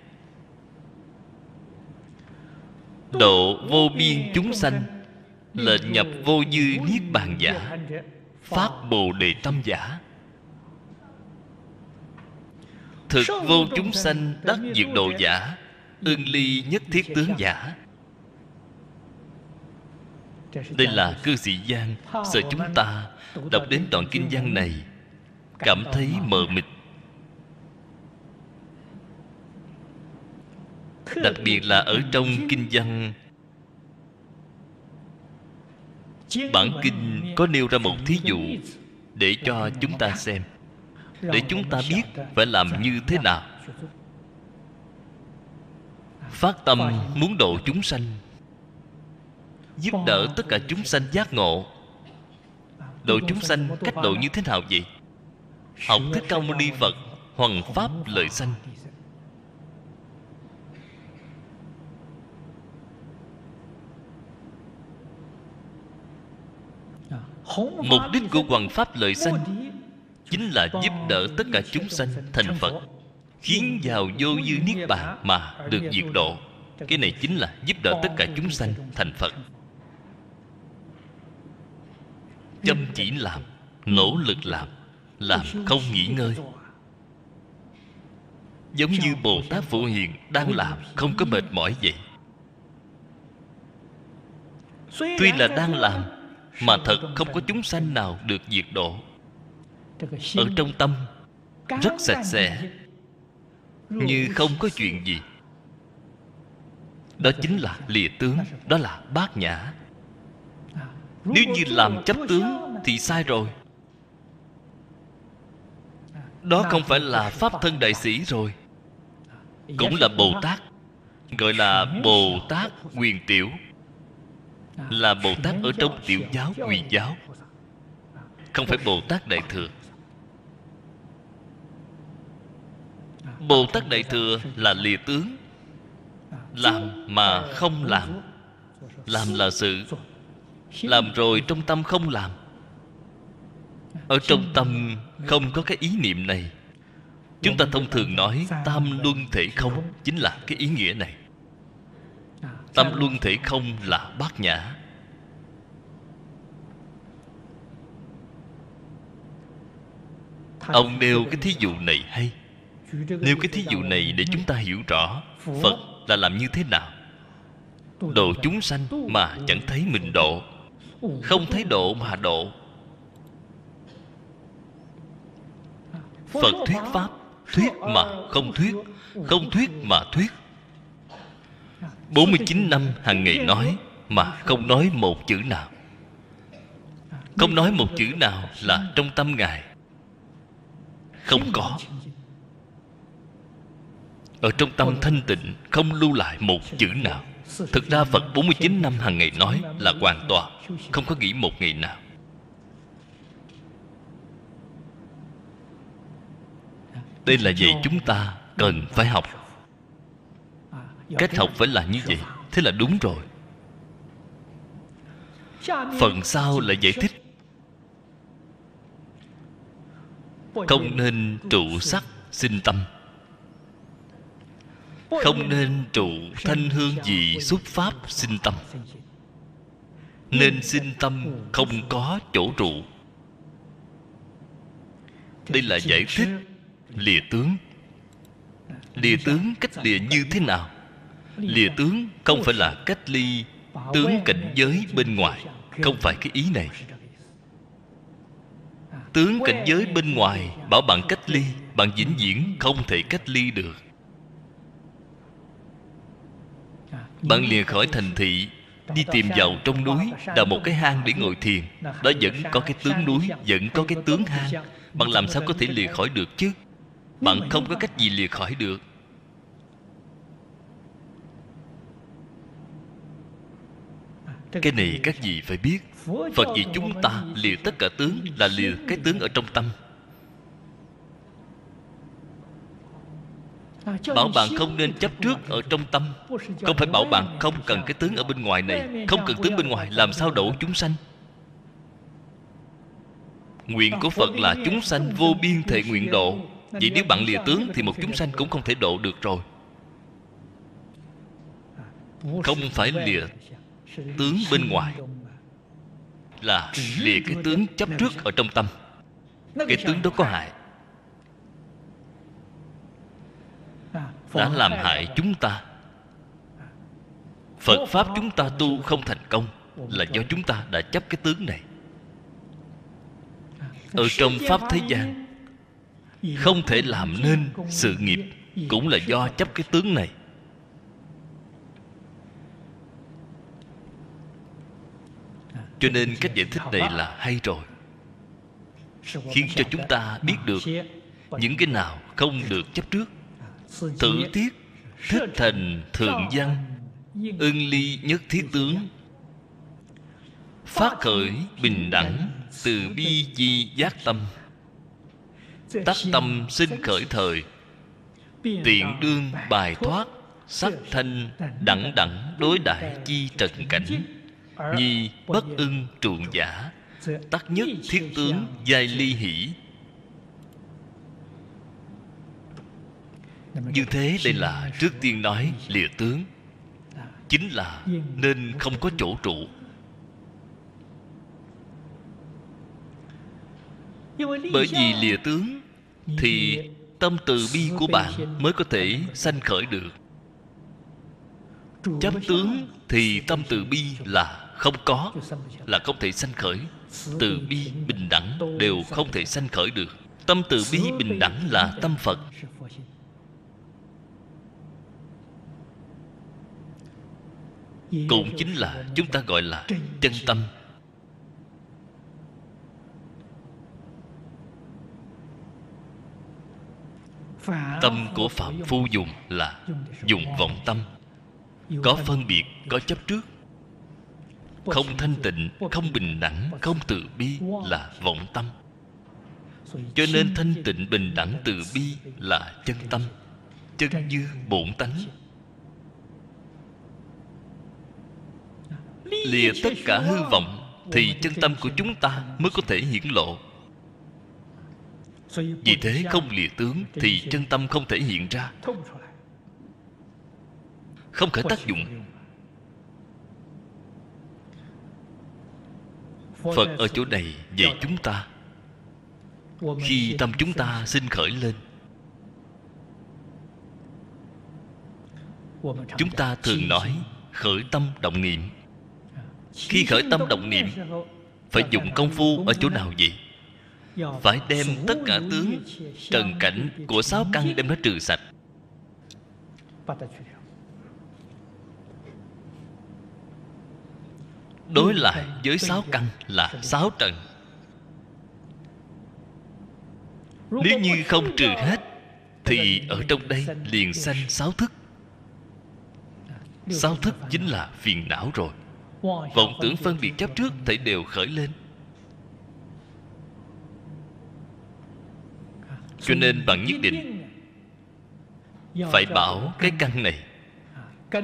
Độ vô biên chúng sanh, lệnh nhập vô dư Niết Bàn giả, phát Bồ Đề tâm giả, thực vô chúng sanh đắc diệt độ giả, ưng ly nhất thiết tướng giả. Đây là cư sĩ Giang. Sợ chúng ta đọc đến đoạn kinh văn này cảm thấy mờ mịt. Đặc biệt là ở trong kinh văn, bản kinh có nêu ra một thí dụ để cho chúng ta xem, để chúng ta biết phải làm như thế nào. Phát tâm muốn độ chúng sanh, giúp đỡ tất cả chúng sanh giác ngộ. Độ chúng sanh cách độ như thế nào vậy? Học Thích Ca Mâu Ni Phật hoằng pháp lợi sanh. Mục đích của hoằng pháp lợi sanh chính là giúp đỡ tất cả chúng sanh thành Phật, khiến vào vô dư Niết Bàn mà được diệt độ. Cái này chính là giúp đỡ tất cả chúng sanh thành Phật. Chăm chỉ làm, nỗ lực làm, làm không nghỉ ngơi, giống như Bồ Tát Phổ Hiền đang làm không có mệt mỏi vậy. Tuy là đang làm mà thật không có chúng sanh nào được diệt độ. Ở trong tâm rất sạch sẽ, như không có chuyện gì. Đó chính là lìa tướng, đó là Bát Nhã. Nếu như làm chấp tướng thì sai rồi, đó không phải là Pháp Thân Đại Sĩ rồi, cũng là Bồ Tát, gọi là Bồ Tát Quyền Tiểu, là Bồ Tát ở trong Tiểu Giáo Quyền Giáo, không phải Bồ Tát Đại Thừa. Bồ Tát Đại Thừa là lìa tướng, làm mà không làm. Làm là sự, làm rồi trong tâm không làm. Ở trong tâm không có cái ý niệm này. Chúng ta thông thường nói tam luân thể không, chính là cái ý nghĩa này. Tam luân thể không là Bát Nhã. Ông nêu cái thí dụ này hay, nêu cái thí dụ này để chúng ta hiểu rõ Phật là làm như thế nào. Độ chúng sanh mà chẳng thấy mình độ, không thấy độ mà độ. Phật thuyết pháp, thuyết mà không thuyết, không thuyết mà thuyết. Bốn mươi chín năm hàng ngày nói mà không nói một chữ nào. Không nói một chữ nào là trong tâm Ngài không có. Ở trong tâm thanh tịnh không lưu lại một chữ nào. Thực ra Phật bốn mươi chín năm hàng ngày nói là hoàn toàn không có nghĩ một ngày nào. Đây là gì chúng ta cần phải học. Cách học phải là như vậy. Thế là đúng rồi. Phần sau lại giải thích không nên trụ sắc sinh tâm, không nên trụ thanh hương vị xuất pháp sinh tâm, nên sinh tâm không có chỗ trụ. Đây là giải thích lìa tướng. Lìa tướng cách lìa như thế nào? Lìa tướng không phải là cách ly tướng cảnh giới bên ngoài, không phải cái ý này. Tướng cảnh giới bên ngoài bảo bạn cách ly, bạn vĩnh viễn không thể cách ly được. Bạn lìa khỏi thành thị, đi tìm vào trong núi, đào một cái hang để ngồi thiền, đó vẫn có cái tướng núi, vẫn có cái tướng hang. Bạn làm sao có thể lìa khỏi được chứ? Bạn không có cách gì lìa khỏi được. Cái này các vị phải biết. Phật vì chúng ta lìa tất cả tướng là lìa cái tướng ở trong tâm. Bảo bạn không nên chấp trước ở trong tâm, không phải bảo bạn không cần cái tướng ở bên ngoài này. Không cần tướng bên ngoài làm sao độ chúng sanh. Nguyện của Phật là chúng sanh vô biên thể nguyện độ. Vậy nếu bạn lìa tướng thì một chúng sanh cũng không thể độ được rồi. Không phải lìa tướng bên ngoài, là lìa cái tướng chấp trước ở trong tâm. Cái tướng đó có hại, đã làm hại chúng ta. Phật Pháp chúng ta tu không thành công là do chúng ta đã chấp cái tướng này. Ở trong Pháp thế gian không thể làm nên sự nghiệp cũng là do chấp cái tướng này. Cho nên cách giải thích này là hay rồi, khiến cho chúng ta biết được những cái nào không được chấp trước. Tự thiết thích thành thượng văn, ưng ly nhất thiết tướng, phát khởi bình đẳng từ bi di giác tâm, tác tâm sinh khởi thời, tiện đương bài thoát sắc thanh đẳng đẳng đối đại chi trần cảnh, nhi bất ưng trụ giả, tắc nhất thiết tướng giai ly hỷ. Như thế đây là trước tiên nói lìa tướng, chính là nên không có chỗ trụ. Bởi vì lìa tướng thì tâm từ bi của bạn mới có thể sanh khởi được. Chấp tướng thì tâm từ bi là không có, là không thể sanh khởi. Từ bi bình đẳng đều không thể sanh khởi được. Tâm từ bi bình đẳng là tâm Phật. Cũng chính là chúng ta gọi là chân tâm. Tâm của Phạm Phu dùng là dùng vọng tâm, có phân biệt, có chấp trước. Không thanh tịnh, không bình đẳng, không từ bi là vọng tâm. Cho nên thanh tịnh bình đẳng từ bi là chân tâm, chân như bổn tánh. Lìa tất cả hư vọng thì chân tâm của chúng ta mới có thể hiển lộ. Vì thế không lìa tướng thì chân tâm không thể hiện ra, không khởi tác dụng. Phật ở chỗ này dạy chúng ta, khi tâm chúng ta sinh khởi lên, chúng ta thường nói khởi tâm động niệm. Khi khởi tâm động niệm phải dùng công phu ở chỗ nào vậy? Phải đem tất cả tướng trần cảnh của sáu căn đem nó trừ sạch. Đối lại với sáu căn là sáu trần. Nếu như không trừ hết thì ở trong đây liền sanh sáu thức. Sáu thức chính là phiền não rồi. Vọng tưởng phân biệt chấp trước thể đều khởi lên. Cho nên bạn nhất định phải bảo cái căn này,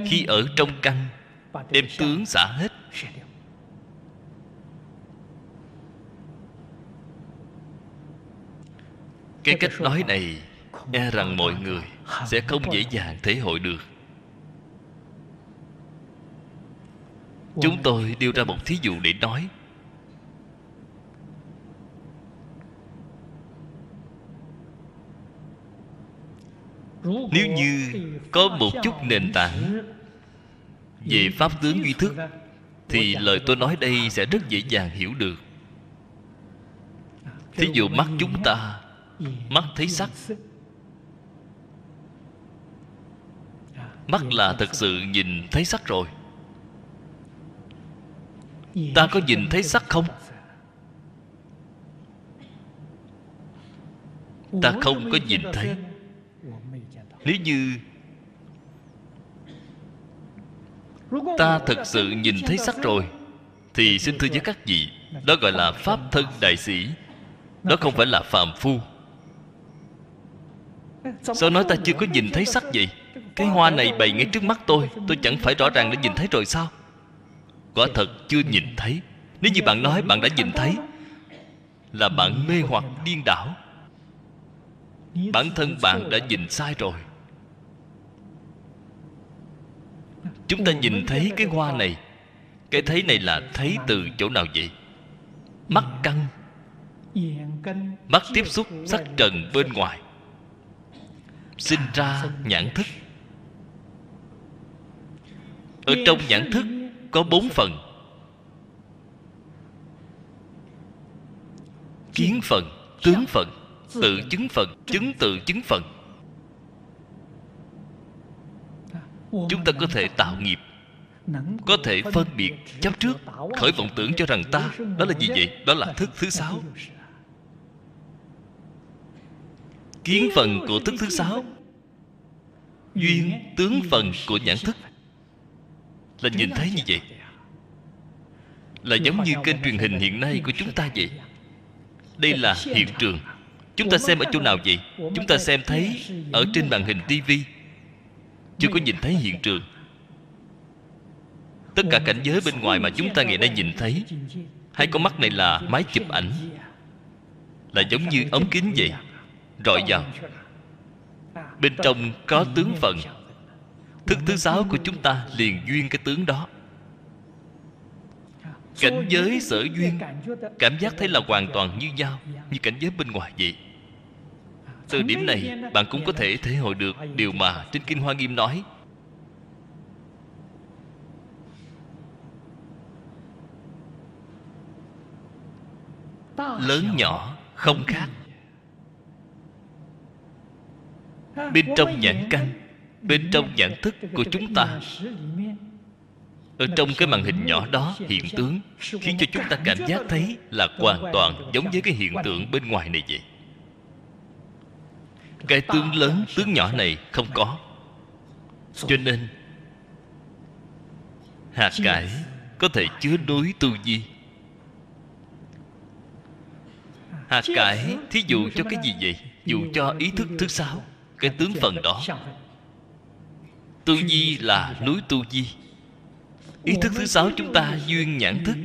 khi ở trong căn đem tướng xả hết. Cái cách nói này e rằng mọi người sẽ không dễ dàng thể hội được. Chúng tôi đưa ra một thí dụ để nói. Nếu như có một chút nền tảng về pháp tướng duy thức thì lời tôi nói đây sẽ rất dễ dàng hiểu được. Thí dụ mắt chúng ta, mắt thấy sắc. Mắt là thật sự nhìn thấy sắc rồi. Ta có nhìn thấy sắc không? Ta không có nhìn thấy. Nếu như ta thật sự nhìn thấy sắc rồi thì xin thưa với các vị, đó gọi là Pháp Thân Đại Sĩ. Đó không phải là phàm phu. Sao nói ta chưa có nhìn thấy sắc vậy? Cái hoa này bày ngay trước mắt tôi, tôi chẳng phải rõ ràng đã nhìn thấy rồi sao? Quả thật chưa nhìn thấy. Nếu như bạn nói bạn đã nhìn thấy là bạn mê hoặc điên đảo. Bản thân bạn đã nhìn sai rồi. Chúng ta nhìn thấy cái hoa này, cái thấy này là thấy từ chỗ nào vậy? Mắt căn. Mắt tiếp xúc sắc trần bên ngoài, sinh ra nhãn thức. Ở trong nhãn thức có bốn phần: kiến phần, tướng phần, tự chứng phần, chứng tự chứng phần. Chúng ta có thể tạo nghiệp, có thể phân biệt chấp trước, khởi vọng tưởng cho rằng ta. Đó là gì vậy? Đó là thức thứ sáu. Kiến phần của thức thứ sáu, duyên tướng phần của nhãn thức. Là nhìn thấy như vậy. Là giống như kênh truyền hình hiện nay của chúng ta vậy. Đây là hiện trường. Chúng ta xem ở chỗ nào vậy? Chúng ta xem thấy ở trên màn hình tivi, chưa có nhìn thấy hiện trường. Tất cả cảnh giới bên ngoài mà chúng ta ngày nay nhìn thấy, hai con mắt này là máy chụp ảnh, là giống như ống kính vậy, rọi vào. Bên trong có tướng phận. Thức thứ sáu của chúng ta liền duyên cái tướng đó. Cảnh giới sở duyên, cảm giác thấy là hoàn toàn như nhau, như cảnh giới bên ngoài vậy. Từ điểm này bạn cũng có thể thể hội được điều mà trên Kinh Hoa Nghiêm nói. Lớn nhỏ không khác. Bên trong nhãn căn, bên trong nhãn thức của chúng ta, ở trong cái màn hình nhỏ đó, hiện tướng khiến cho chúng ta cảm giác thấy là hoàn toàn giống với cái hiện tượng bên ngoài này vậy. Cái tướng lớn, tướng nhỏ này không có. Cho nên hạt cải có thể chứa núi tu di. Hạt cải thí dụ cho cái gì vậy? Dụ cho ý thức thứ sáu, cái tướng phần đó. Tu di là núi tu di. Ý thức thứ sáu chúng ta duyên nhãn thức,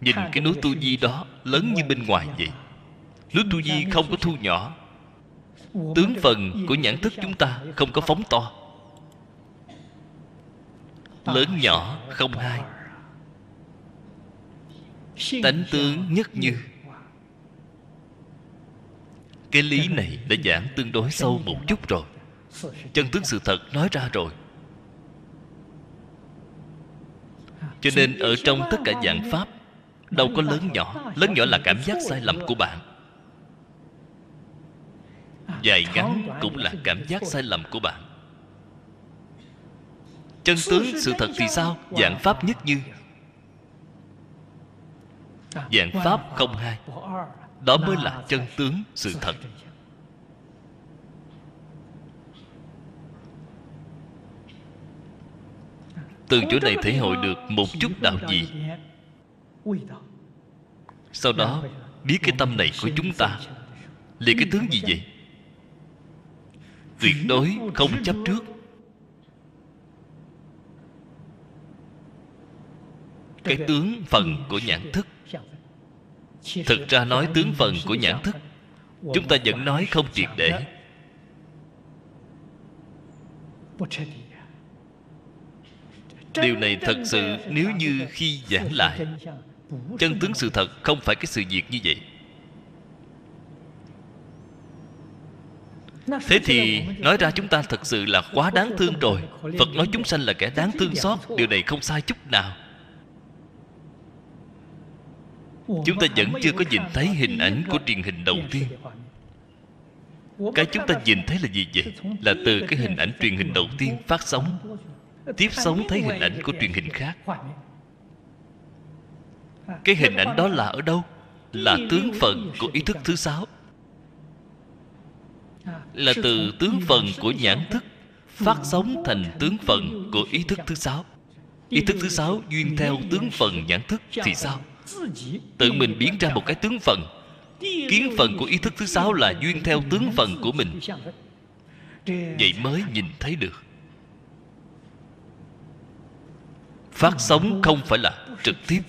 nhìn cái núi tu di đó lớn như bên ngoài vậy. Núi tu di không có thu nhỏ. Tướng phần của nhãn thức chúng ta không có phóng to. Lớn nhỏ không hai. Tánh tướng nhất như. Cái lý này đã giảng tương đối sâu một chút rồi. Chân tướng sự thật nói ra rồi. Cho nên ở trong tất cả dạng pháp đâu có lớn nhỏ. Lớn nhỏ là cảm giác sai lầm của bạn. Dài ngắn cũng là cảm giác sai lầm của bạn. Chân tướng sự thật thì sao? Dạng pháp nhất như, dạng pháp không hai. Đó mới là chân tướng sự thật. Từ chỗ này thể hội được một chút đạo vị. Sau đó biết cái tâm này của chúng ta Lìa cái tướng gì vậy? Tuyệt đối không chấp trước. Cái tướng phần của nhãn thức, thực ra nói tướng phần của nhãn thức chúng ta vẫn nói không triệt để. Điều này thật sự nếu như khi giảng lại, chân tướng sự thật không phải cái sự việc như vậy. Thế thì nói ra chúng ta thật sự là quá đáng thương rồi. Phật nói chúng sanh là kẻ đáng thương xót, điều này không sai chút nào. Chúng ta vẫn chưa có nhìn thấy hình ảnh của truyền hình đầu tiên. Cái chúng ta nhìn thấy là gì vậy? Là từ cái hình ảnh truyền hình đầu tiên phát sóng, tiếp sóng thấy hình ảnh của truyền hình khác. Cái hình ảnh đó là ở đâu? Là tướng phần của ý thức thứ sáu, là từ tướng phần của nhãn thức phát sóng thành tướng phần của ý thức thứ sáu. Ý thức thứ sáu duyên theo tướng phần nhãn thức thì sao? Tự mình biến ra một cái tướng phần. Kiến phần của ý thức thứ sáu là duyên theo tướng phần của mình. Vậy mới nhìn thấy được. Phát sóng không phải là trực tiếp.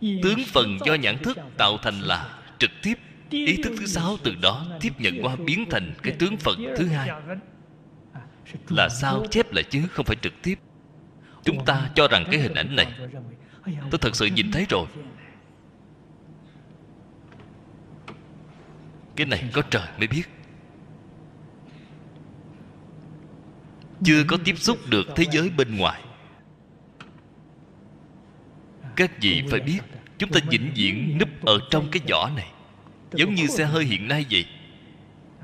Tướng phần do nhãn thức tạo thành là trực tiếp. Ý thức thứ sáu từ đó tiếp nhận qua biến thành cái tướng phần thứ hai. Là sao chép lại chứ không phải trực tiếp. Chúng ta cho rằng cái hình ảnh này tôi thật sự nhìn thấy rồi. Cái này có trời mới biết. Chưa có tiếp xúc được thế giới bên ngoài. Các vị phải biết, chúng ta vĩnh viễn núp ở trong cái vỏ này. Giống như xe hơi hiện nay vậy,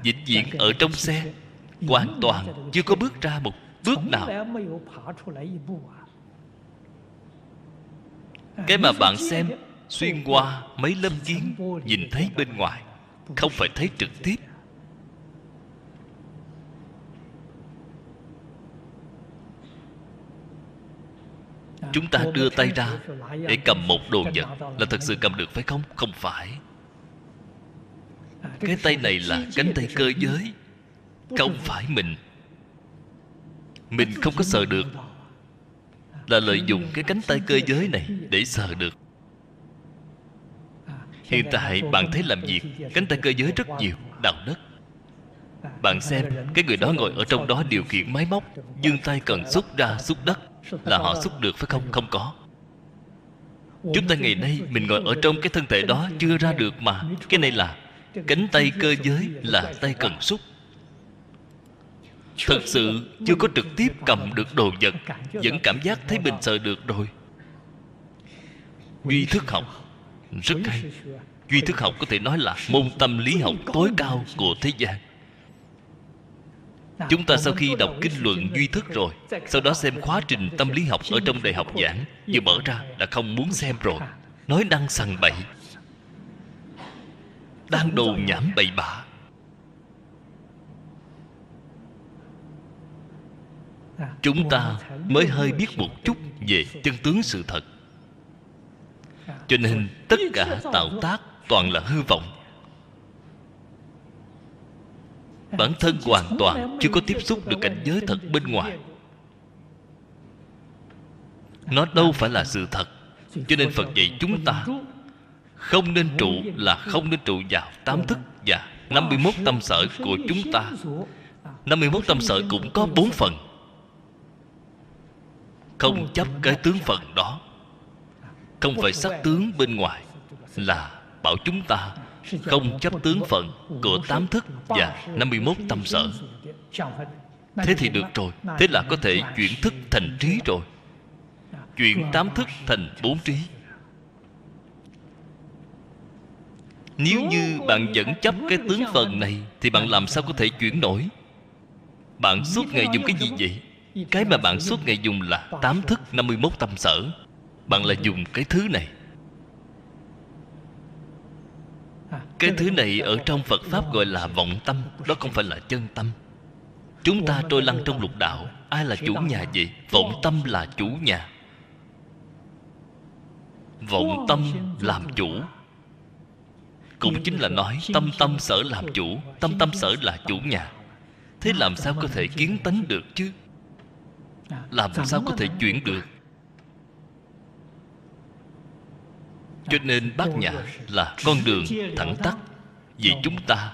vĩnh viễn ở trong xe, hoàn toàn chưa có bước ra một bước nào. Cái mà bạn xem xuyên qua mấy lâm kiến, nhìn thấy bên ngoài, không phải thấy trực tiếp. Chúng ta đưa tay ra để cầm một đồ vật là thật sự cầm được phải không? Không phải. Cái tay này là cánh tay cơ giới, không phải mình. Mình không có sờ được, là lợi dụng cái cánh tay cơ giới này để sờ được. Hiện tại bạn thấy làm việc cánh tay cơ giới rất nhiều, đào đất. Bạn xem cái người đó ngồi ở trong đó điều khiển máy móc, giương tay cần xúc ra xúc đất, là họ xúc được phải không? Không có. Chúng ta ngày nay mình ngồi ở trong cái thân thể đó chưa ra được mà. Cái này là cánh tay cơ giới, là tay cần xúc. Thật sự chưa có trực tiếp cầm được đồ vật, vẫn cảm giác thấy mình sợ được rồi. Duy thức học rất hay. Duy thức học có thể nói là môn tâm lý học tối cao của thế gian. Chúng ta sau khi đọc kinh luận duy thức rồi, sau đó xem khóa trình tâm lý học ở trong đại học giảng, vừa mở ra đã không muốn xem rồi. Nói năng sằng bậy, đang đồn nhảm bậy bạ. Chúng ta mới hơi biết một chút về chân tướng sự thật. Cho nên tất cả tạo tác toàn là hư vọng. Bản thân hoàn toàn chưa có tiếp xúc được cảnh giới thật bên ngoài. Nó đâu phải là sự thật. Cho nên Phật dạy chúng ta không nên trụ, là không nên trụ vào tám thức và năm mươi mốt tâm sở của chúng ta. Năm mươi mốt tâm sở cũng có bốn phần. Không chấp cái tướng phần đó. Không phải sắc tướng bên ngoài, là bảo chúng ta không chấp tướng phận của tám thức và năm mươi mốt tâm sở. Thế thì được rồi. Thế là có thể chuyển thức thành trí rồi, chuyển tám thức thành bốn trí. Nếu như bạn vẫn chấp cái tướng phần này thì bạn làm sao có thể chuyển nổi? Bạn suốt ngày dùng cái gì vậy? Cái mà bạn suốt ngày dùng là tám thức năm mươi mốt tâm sở. Bạn là dùng cái thứ này. Cái thứ này ở trong Phật Pháp gọi là vọng tâm. Đó không phải là chân tâm. Chúng ta trôi lăn trong lục đạo, ai là chủ nhà vậy? Vọng tâm là chủ nhà. Vọng tâm làm chủ. cũng chính là nói tâm tâm sở làm chủ, tâm tâm sở là chủ nhà. Thế làm sao có thể kiến tánh được chứ? Làm sao có thể chuyển được? Cho nên Bát Nhã là con đường thẳng tắt, vì chúng ta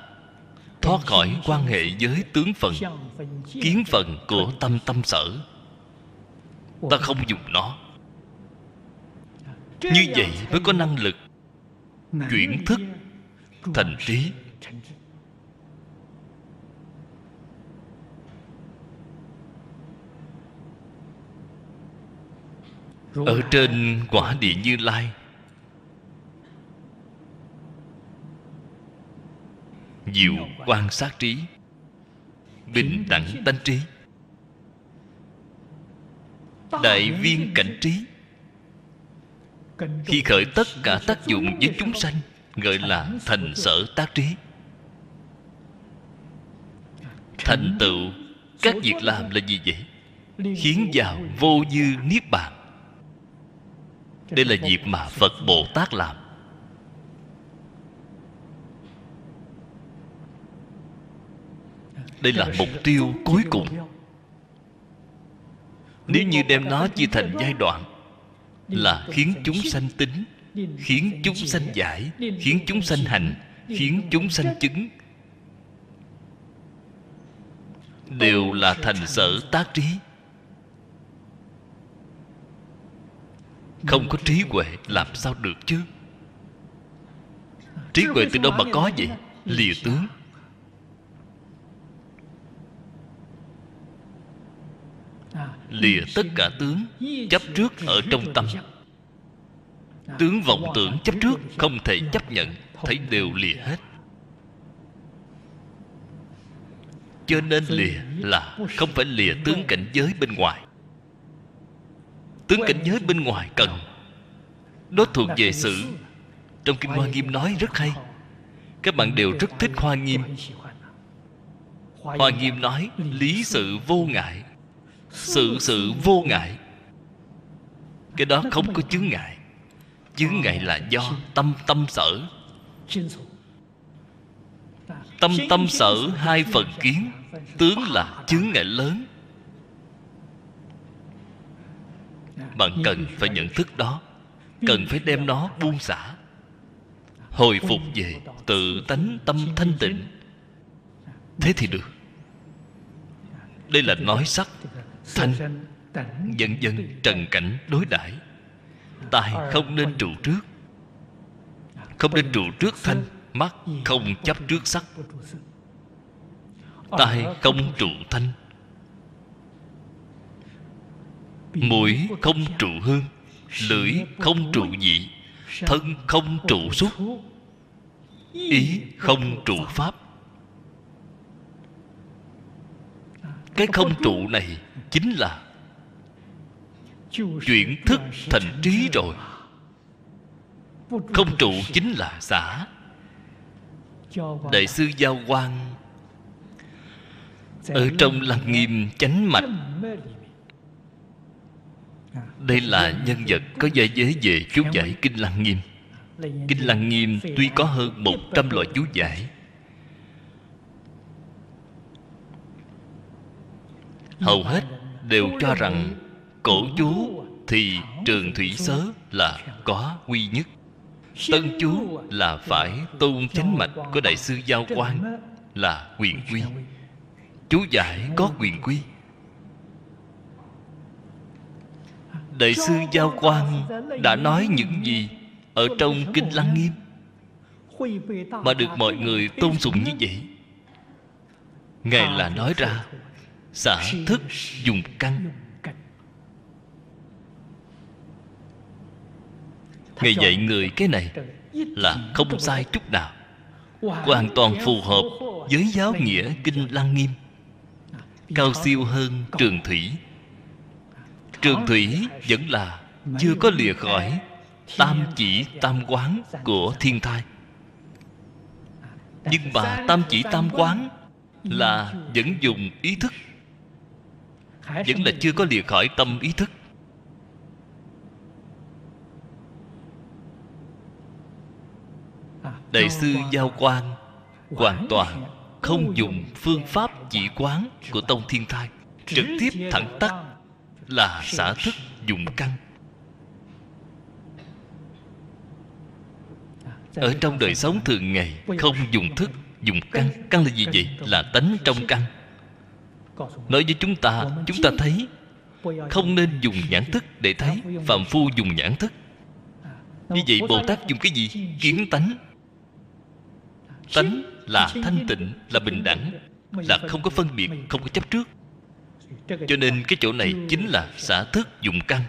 thoát khỏi quan hệ với tướng phần, kiến phần của tâm tâm sở. Ta không dùng nó. Như vậy mới có năng lực chuyển thức thành trí. Ở trên quả địa Như Lai, diệu quan sát trí, bình đẳng tánh trí, đại viên cảnh trí, khi khởi tất cả tác dụng với chúng sanh, gọi là thành sở tác trí. Thành tựu các việc làm là gì vậy? Khiến vào vô dư niết bàn. Đây là việc mà Phật Bồ Tát làm. Đây là mục tiêu cuối cùng. Nếu như đem nó chia thành giai đoạn, là khiến chúng sanh tính, khiến chúng sanh giải, khiến chúng sanh hành, khiến chúng sanh chứng, đều là thành sở tác trí. Không có trí huệ làm sao được chứ? Trí huệ từ đâu mà có vậy? Lìa tướng. Lìa tất cả tướng chấp trước ở trong tâm. Tướng vọng tưởng chấp trước không thể chấp nhận, thấy đều lìa hết. Cho nên lìa là không phải lìa tướng cảnh giới bên ngoài. Tướng cảnh giới bên ngoài cần, đó thuộc về sự. Trong Kinh Hoa Nghiêm nói rất hay, các bạn đều rất thích Hoa Nghiêm. Hoa Nghiêm nói lý sự vô ngại, sự sự vô ngại. Cái đó không có chướng ngại. Chướng ngại là do tâm tâm sở. Tâm tâm sở hai phần kiến, tướng là chướng ngại lớn. Bạn cần phải nhận thức đó, cần phải đem nó buông xả, hồi phục về tự tánh tâm thanh tịnh. Thế thì được. Đây là nói sắc, thanh, dần dần trần cảnh đối đãi. Tài không nên trụ trước, không nên trụ trước thanh. Mắt không chấp trước sắc, tai không trụ thanh. Mũi không trụ hương, lưỡi không trụ vị, thân không trụ xúc, ý không trụ pháp. Cái không trụ này chính là chuyển thức thành trí rồi. Không trụ chính là xả. Đại sư Giao Quang ở trong Lăng Nghiêm chánh mạch, đây là nhân vật có vai vế về chú giải Kinh Lăng Nghiêm. Kinh Lăng Nghiêm tuy có hơn một trăm loại chú giải, hầu hết đều cho rằng cổ chú thì Trường Thủy Sớ là có quy nhất, tân chú là phải tôn chánh mạch của Đại sư Giao Quang là quyền quy. Chú giải có quyền quy. Đại sư Giao Quang đã nói những gì ở trong Kinh Lăng Nghiêm mà được mọi người tôn sùng như vậy? Ngài là nói ra xả thức dùng căn. Ngài dạy người cái này là không sai chút nào, hoàn toàn phù hợp với giáo nghĩa Kinh Lăng Nghiêm, cao siêu hơn Trường Thủy. Trường Thủy vẫn là chưa có lìa khỏi tam chỉ tam quán của thiên thai, nhưng mà tam chỉ tam quán là vẫn dùng ý thức, vẫn là chưa có lìa khỏi tâm ý thức. Đại sư Giao Quang hoàn toàn không dùng phương pháp chỉ quán của tông thiên thai, trực tiếp thẳng tắc là xả thức dụng căn. Ở trong đời sống thường ngày không dùng thức dùng căn. Căn là gì vậy? Là tánh trong căn. Nói với chúng ta, chúng ta thấy không nên dùng nhãn thức để thấy. Phàm phu dùng nhãn thức. Như vậy Bồ Tát dùng cái gì? Kiến tánh. Tánh là thanh tịnh, là bình đẳng, là không có phân biệt, không có chấp trước. Cho nên cái chỗ này chính là xả thức dụng căn.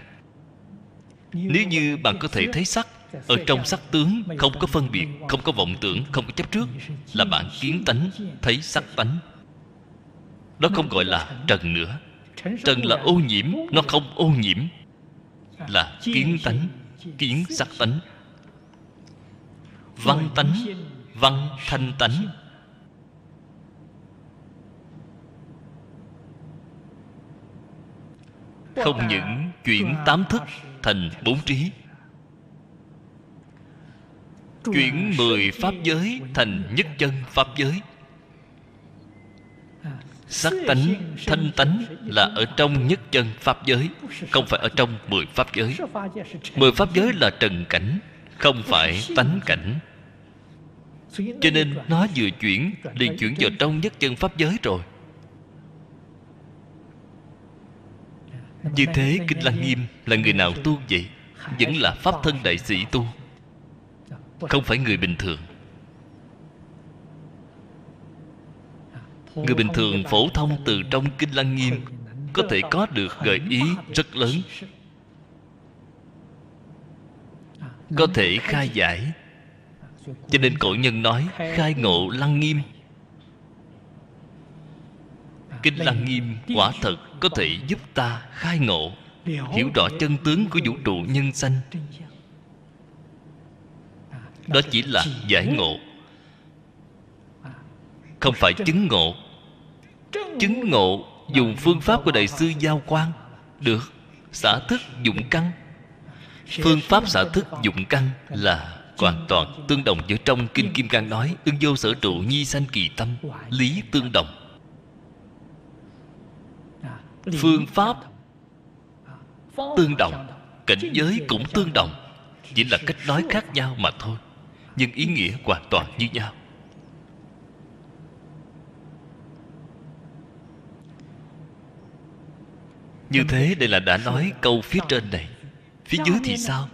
Nếu như bạn có thể thấy sắc, ở trong sắc tướng không có phân biệt, không có vọng tưởng, không có chấp trước, là bạn kiến tánh, thấy sắc tánh. Nó không gọi là trần nữa. Trần là ô nhiễm, nó không ô nhiễm, là kiến tánh, kiến sắc tánh. Văn tánh, văn thanh tánh. Không những chuyển tám thức thành bốn trí, chuyển mười pháp giới thành nhất chân pháp giới. Sắc tánh, thanh tánh là ở trong nhất chân pháp giới, không phải ở trong mười pháp giới. Mười pháp giới là trần cảnh, không phải tánh cảnh. Cho nên nó vừa chuyển liền chuyển vào trong nhất chân pháp giới rồi. Như thế Kinh Lăng Nghiêm là người nào tu vậy? Vẫn là Pháp Thân Đại Sĩ tu, không phải người bình thường. Người bình thường phổ thông từ trong Kinh Lăng Nghiêm có thể có được gợi ý rất lớn, có thể khai giải. Cho nên cổ nhân nói khai ngộ Lăng Nghiêm. Kinh Lăng Nghiêm quả thật có thể giúp ta khai ngộ, hiểu rõ chân tướng của vũ trụ nhân sanh. Đó chỉ là giải ngộ, không phải chứng ngộ. Chứng ngộ dùng phương pháp của Đại sư Giao Quang được. Xả thức dụng căn, phương pháp xả thức dụng căn là hoàn toàn tương đồng với trong Kinh Kim Cang nói ưng vô sở trụ nhi sanh kỳ tâm, lý tương đồng. Phương pháp tương đồng, cảnh giới cũng tương đồng, chỉ là cách nói khác nhau mà thôi, nhưng ý nghĩa hoàn toàn như nhau. Như thế đây là đã nói câu phía trên này. Phía dưới thì sao?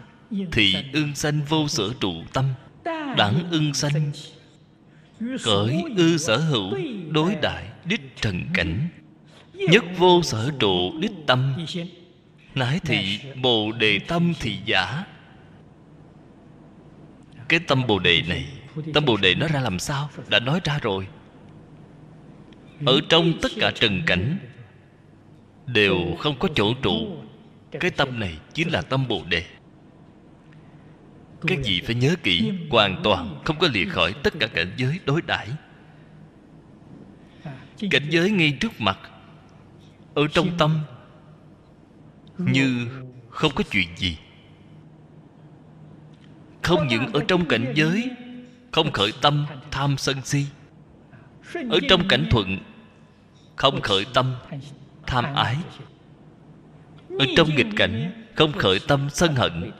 Thì ưng sanh vô sở trụ tâm, đẳng ưng sanh khởi ư sở hữu đối đại đích trần cảnh, nhất vô sở trụ đích tâm, nái thị bồ đề tâm thị giả. Cái tâm bồ đề này, tâm bồ đề nó ra làm sao? Đã nói ra rồi. Ở trong tất cả trần cảnh đều không có chỗ trụ. Cái tâm này chính là tâm bồ đề. Các vị phải nhớ kỹ, hoàn toàn không có lìa khỏi tất cả cảnh giới đối đãi. Cảnh giới ngay trước mặt, ở trong tâm như không có chuyện gì. Không những ở trong cảnh giới không khởi tâm tham sân si, ở trong cảnh thuận không khởi tâm tham ái, ở trong nghịch cảnh không khởi tâm sân hận.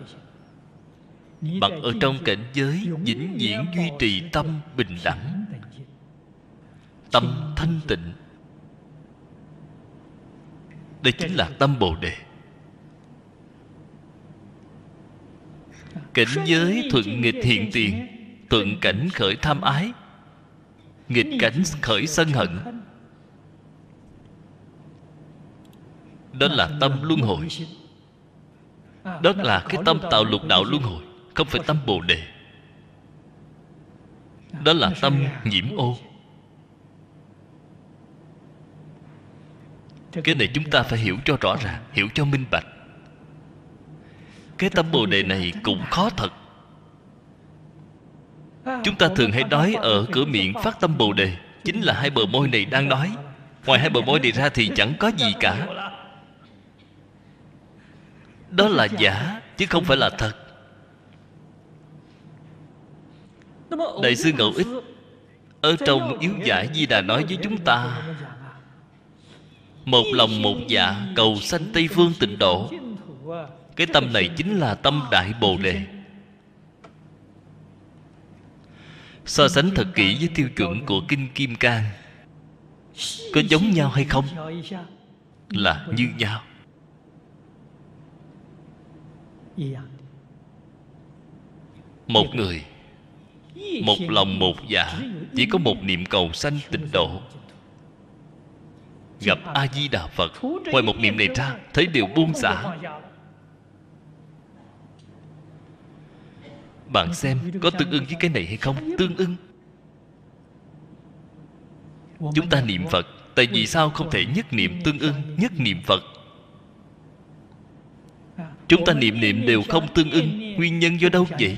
Bằng ở trong cảnh giới vĩnh viễn duy trì tâm bình đẳng, tâm thanh tịnh. Đây chính là tâm bồ đề. Cảnh giới thuận nghịch hiện tiền, thuận cảnh khởi tham ái, nghịch cảnh khởi sân hận. Đó là tâm luân hồi. Đó là cái tâm tạo lục đạo luân hồi, không phải tâm bồ đề. Đó là tâm nhiễm ô. Cái này chúng ta phải hiểu cho rõ ràng, hiểu cho minh bạch. Cái tâm bồ đề này cũng khó thật. Chúng ta thường hay nói ở cửa miệng phát tâm bồ đề, chính là hai bờ môi này đang nói. Ngoài hai bờ môi này ra thì chẳng có gì cả. Đó là giả chứ không phải là thật. Đại sư Ngẫu Ích ở trong Yếu Giải Di Đà nói với chúng ta: một lòng một dạ cầu sanh Tây Phương Tịnh Độ. Cái tâm này chính là tâm Đại Bồ Đề. So sánh thật kỹ với tiêu chuẩn của Kinh Kim Cang, có giống nhau hay không? Là như nhau. Một người một lòng một dạ, chỉ có một niệm cầu sanh Tịnh Độ. Gặp A Di Đà Phật, ngoài một niệm này ra, thấy điều buông xả. Bạn xem có tương ưng với cái này hay không? Tương ưng. Chúng ta niệm Phật, tại vì sao không thể nhất niệm tương ưng, nhất niệm Phật? Chúng ta niệm niệm đều không tương ưng, nguyên nhân do đâu vậy?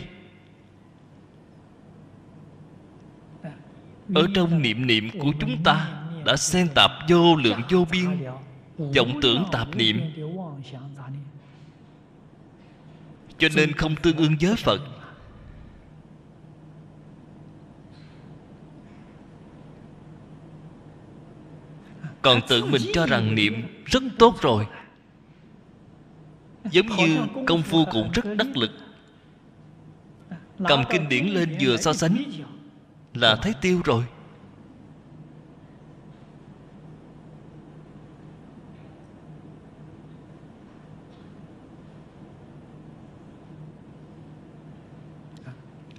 Ở trong niệm niệm của chúng ta đã xen tạp vô lượng vô biên vọng tưởng tạp niệm, cho nên không tương ưng với Phật. Còn tự mình cho rằng niệm rất tốt rồi, giống như công phu cũng rất đắc lực. Cầm kinh điển lên vừa so sánh là thấy tiêu rồi.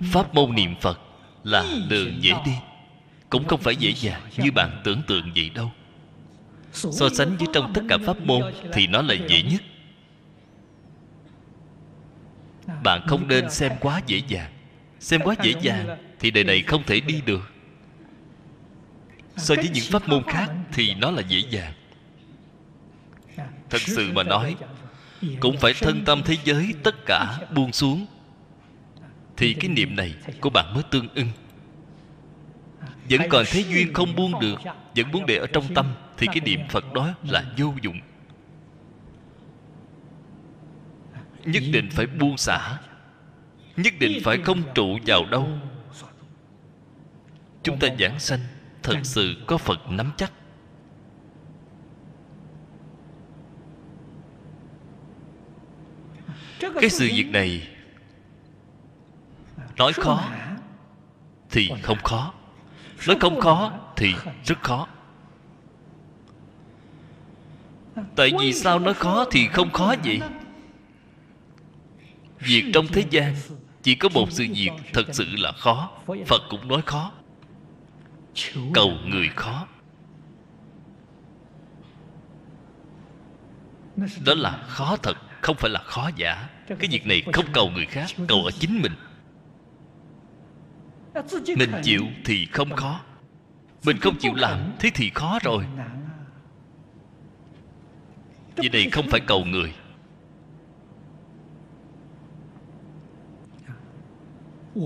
Pháp môn niệm Phật là đường dễ đi, cũng không phải dễ dàng như bạn tưởng tượng vậy đâu. So sánh với trong tất cả pháp môn thì nó là dễ nhất. Bạn không nên xem quá dễ dàng. Xem quá dễ dàng thì đề này không thể đi được. So với những pháp môn khác thì nó là dễ dàng. Thật sự mà nói, cũng phải thân tâm thế giới tất cả buông xuống, thì cái niệm này của bạn mới tương ưng. Vẫn còn thế duyên không buông được, vẫn muốn để ở trong tâm, thì cái niệm Phật đó là vô dụng. Nhất định phải buông xả, nhất định phải không trụ vào đâu. Chúng ta giảng sanh thật sự có Phật nắm chắc. Cái sự việc này nói khó thì không khó, nói không khó thì rất khó. Tại vì sao nói khó thì không khó vậy? Việc trong thế gian chỉ có một sự việc thật sự là khó. Phật cũng nói khó. Cầu người khó. Đó là khó thật, không phải là khó giả. Cái việc này không cầu người khác, cầu ở chính mình. Mình chịu thì không khó. Mình không chịu làm, thế thì khó rồi. Vì đây không phải cầu người.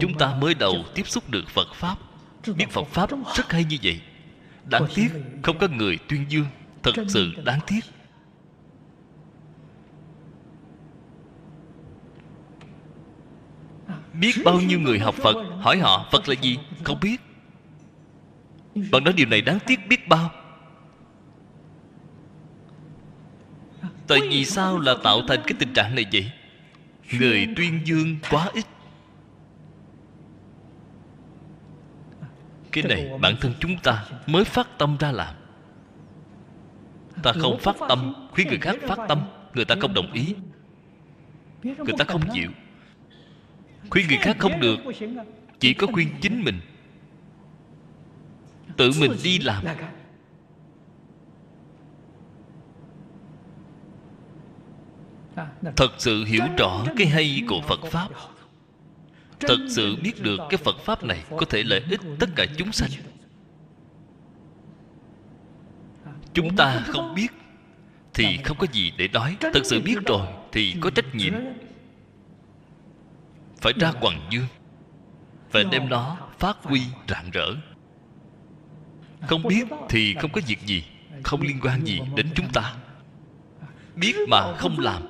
Chúng ta mới đầu tiếp xúc được Phật Pháp, biết Phật Pháp rất hay như vậy. Đáng tiếc không có người tuyên dương. Thật sự đáng tiếc. Biết bao nhiêu người học Phật, hỏi họ Phật là gì? Không biết. Bạn nói điều này đáng tiếc biết bao. Tại vì sao là tạo thành cái tình trạng này vậy? Người tuyên dương quá ít. Cái này bản thân chúng ta mới phát tâm ra làm. Ta không phát tâm, khuyên người khác phát tâm, người ta không đồng ý, người ta không chịu. Khuyên người khác không được, chỉ có khuyên chính mình. Tự mình đi làm. Thật sự hiểu rõ cái hay của Phật Pháp, thật sự biết được cái Phật Pháp này có thể lợi ích tất cả chúng sanh. Chúng ta không biết thì không có gì để nói. Thật sự biết rồi thì có trách nhiệm, phải ra quảng dương, phải đem nó phát huy rạng rỡ. Không biết thì không có việc gì, không liên quan gì đến chúng ta. Biết mà không làm,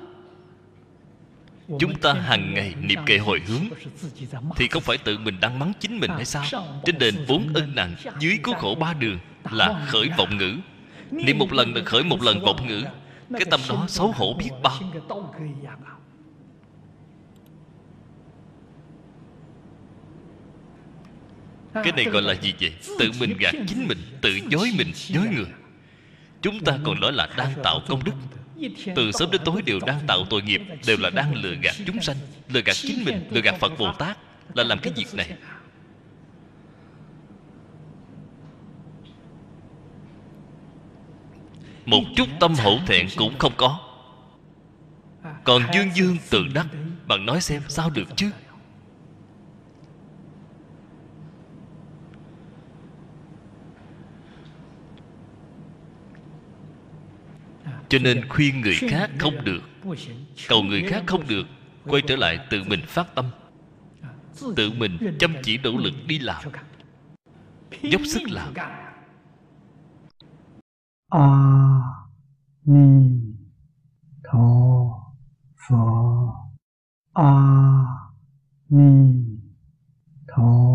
Chúng ta hàng ngày niệm kệ hồi hướng thì không phải tự mình đang mắng chính mình hay sao? Trên đền bốn ân nặng, dưới cứu khổ ba đường là khởi vọng ngữ. Niệm một lần là khởi một lần vọng ngữ. Cái tâm đó xấu hổ biết bao. Cái này gọi là gì vậy? Tự mình gạt chính mình, tự dối mình, dối người. Chúng ta còn nói là đang tạo công đức, từ sớm đến tối đều đang tạo tội nghiệp, đều là đang lừa gạt chúng sanh, lừa gạt chính mình, lừa gạt Phật Bồ Tát. Là làm cái việc này. Một chút tâm hổ thẹn cũng không có. Còn dương dương tự đắc, bạn nói xem sao được chứ? Cho nên khuyên người khác không được, cầu người khác không được, quay trở lại tự mình phát tâm, tự mình chăm chỉ nỗ lực đi làm, dốc sức làm. A Di Đà Phật. A Di Đà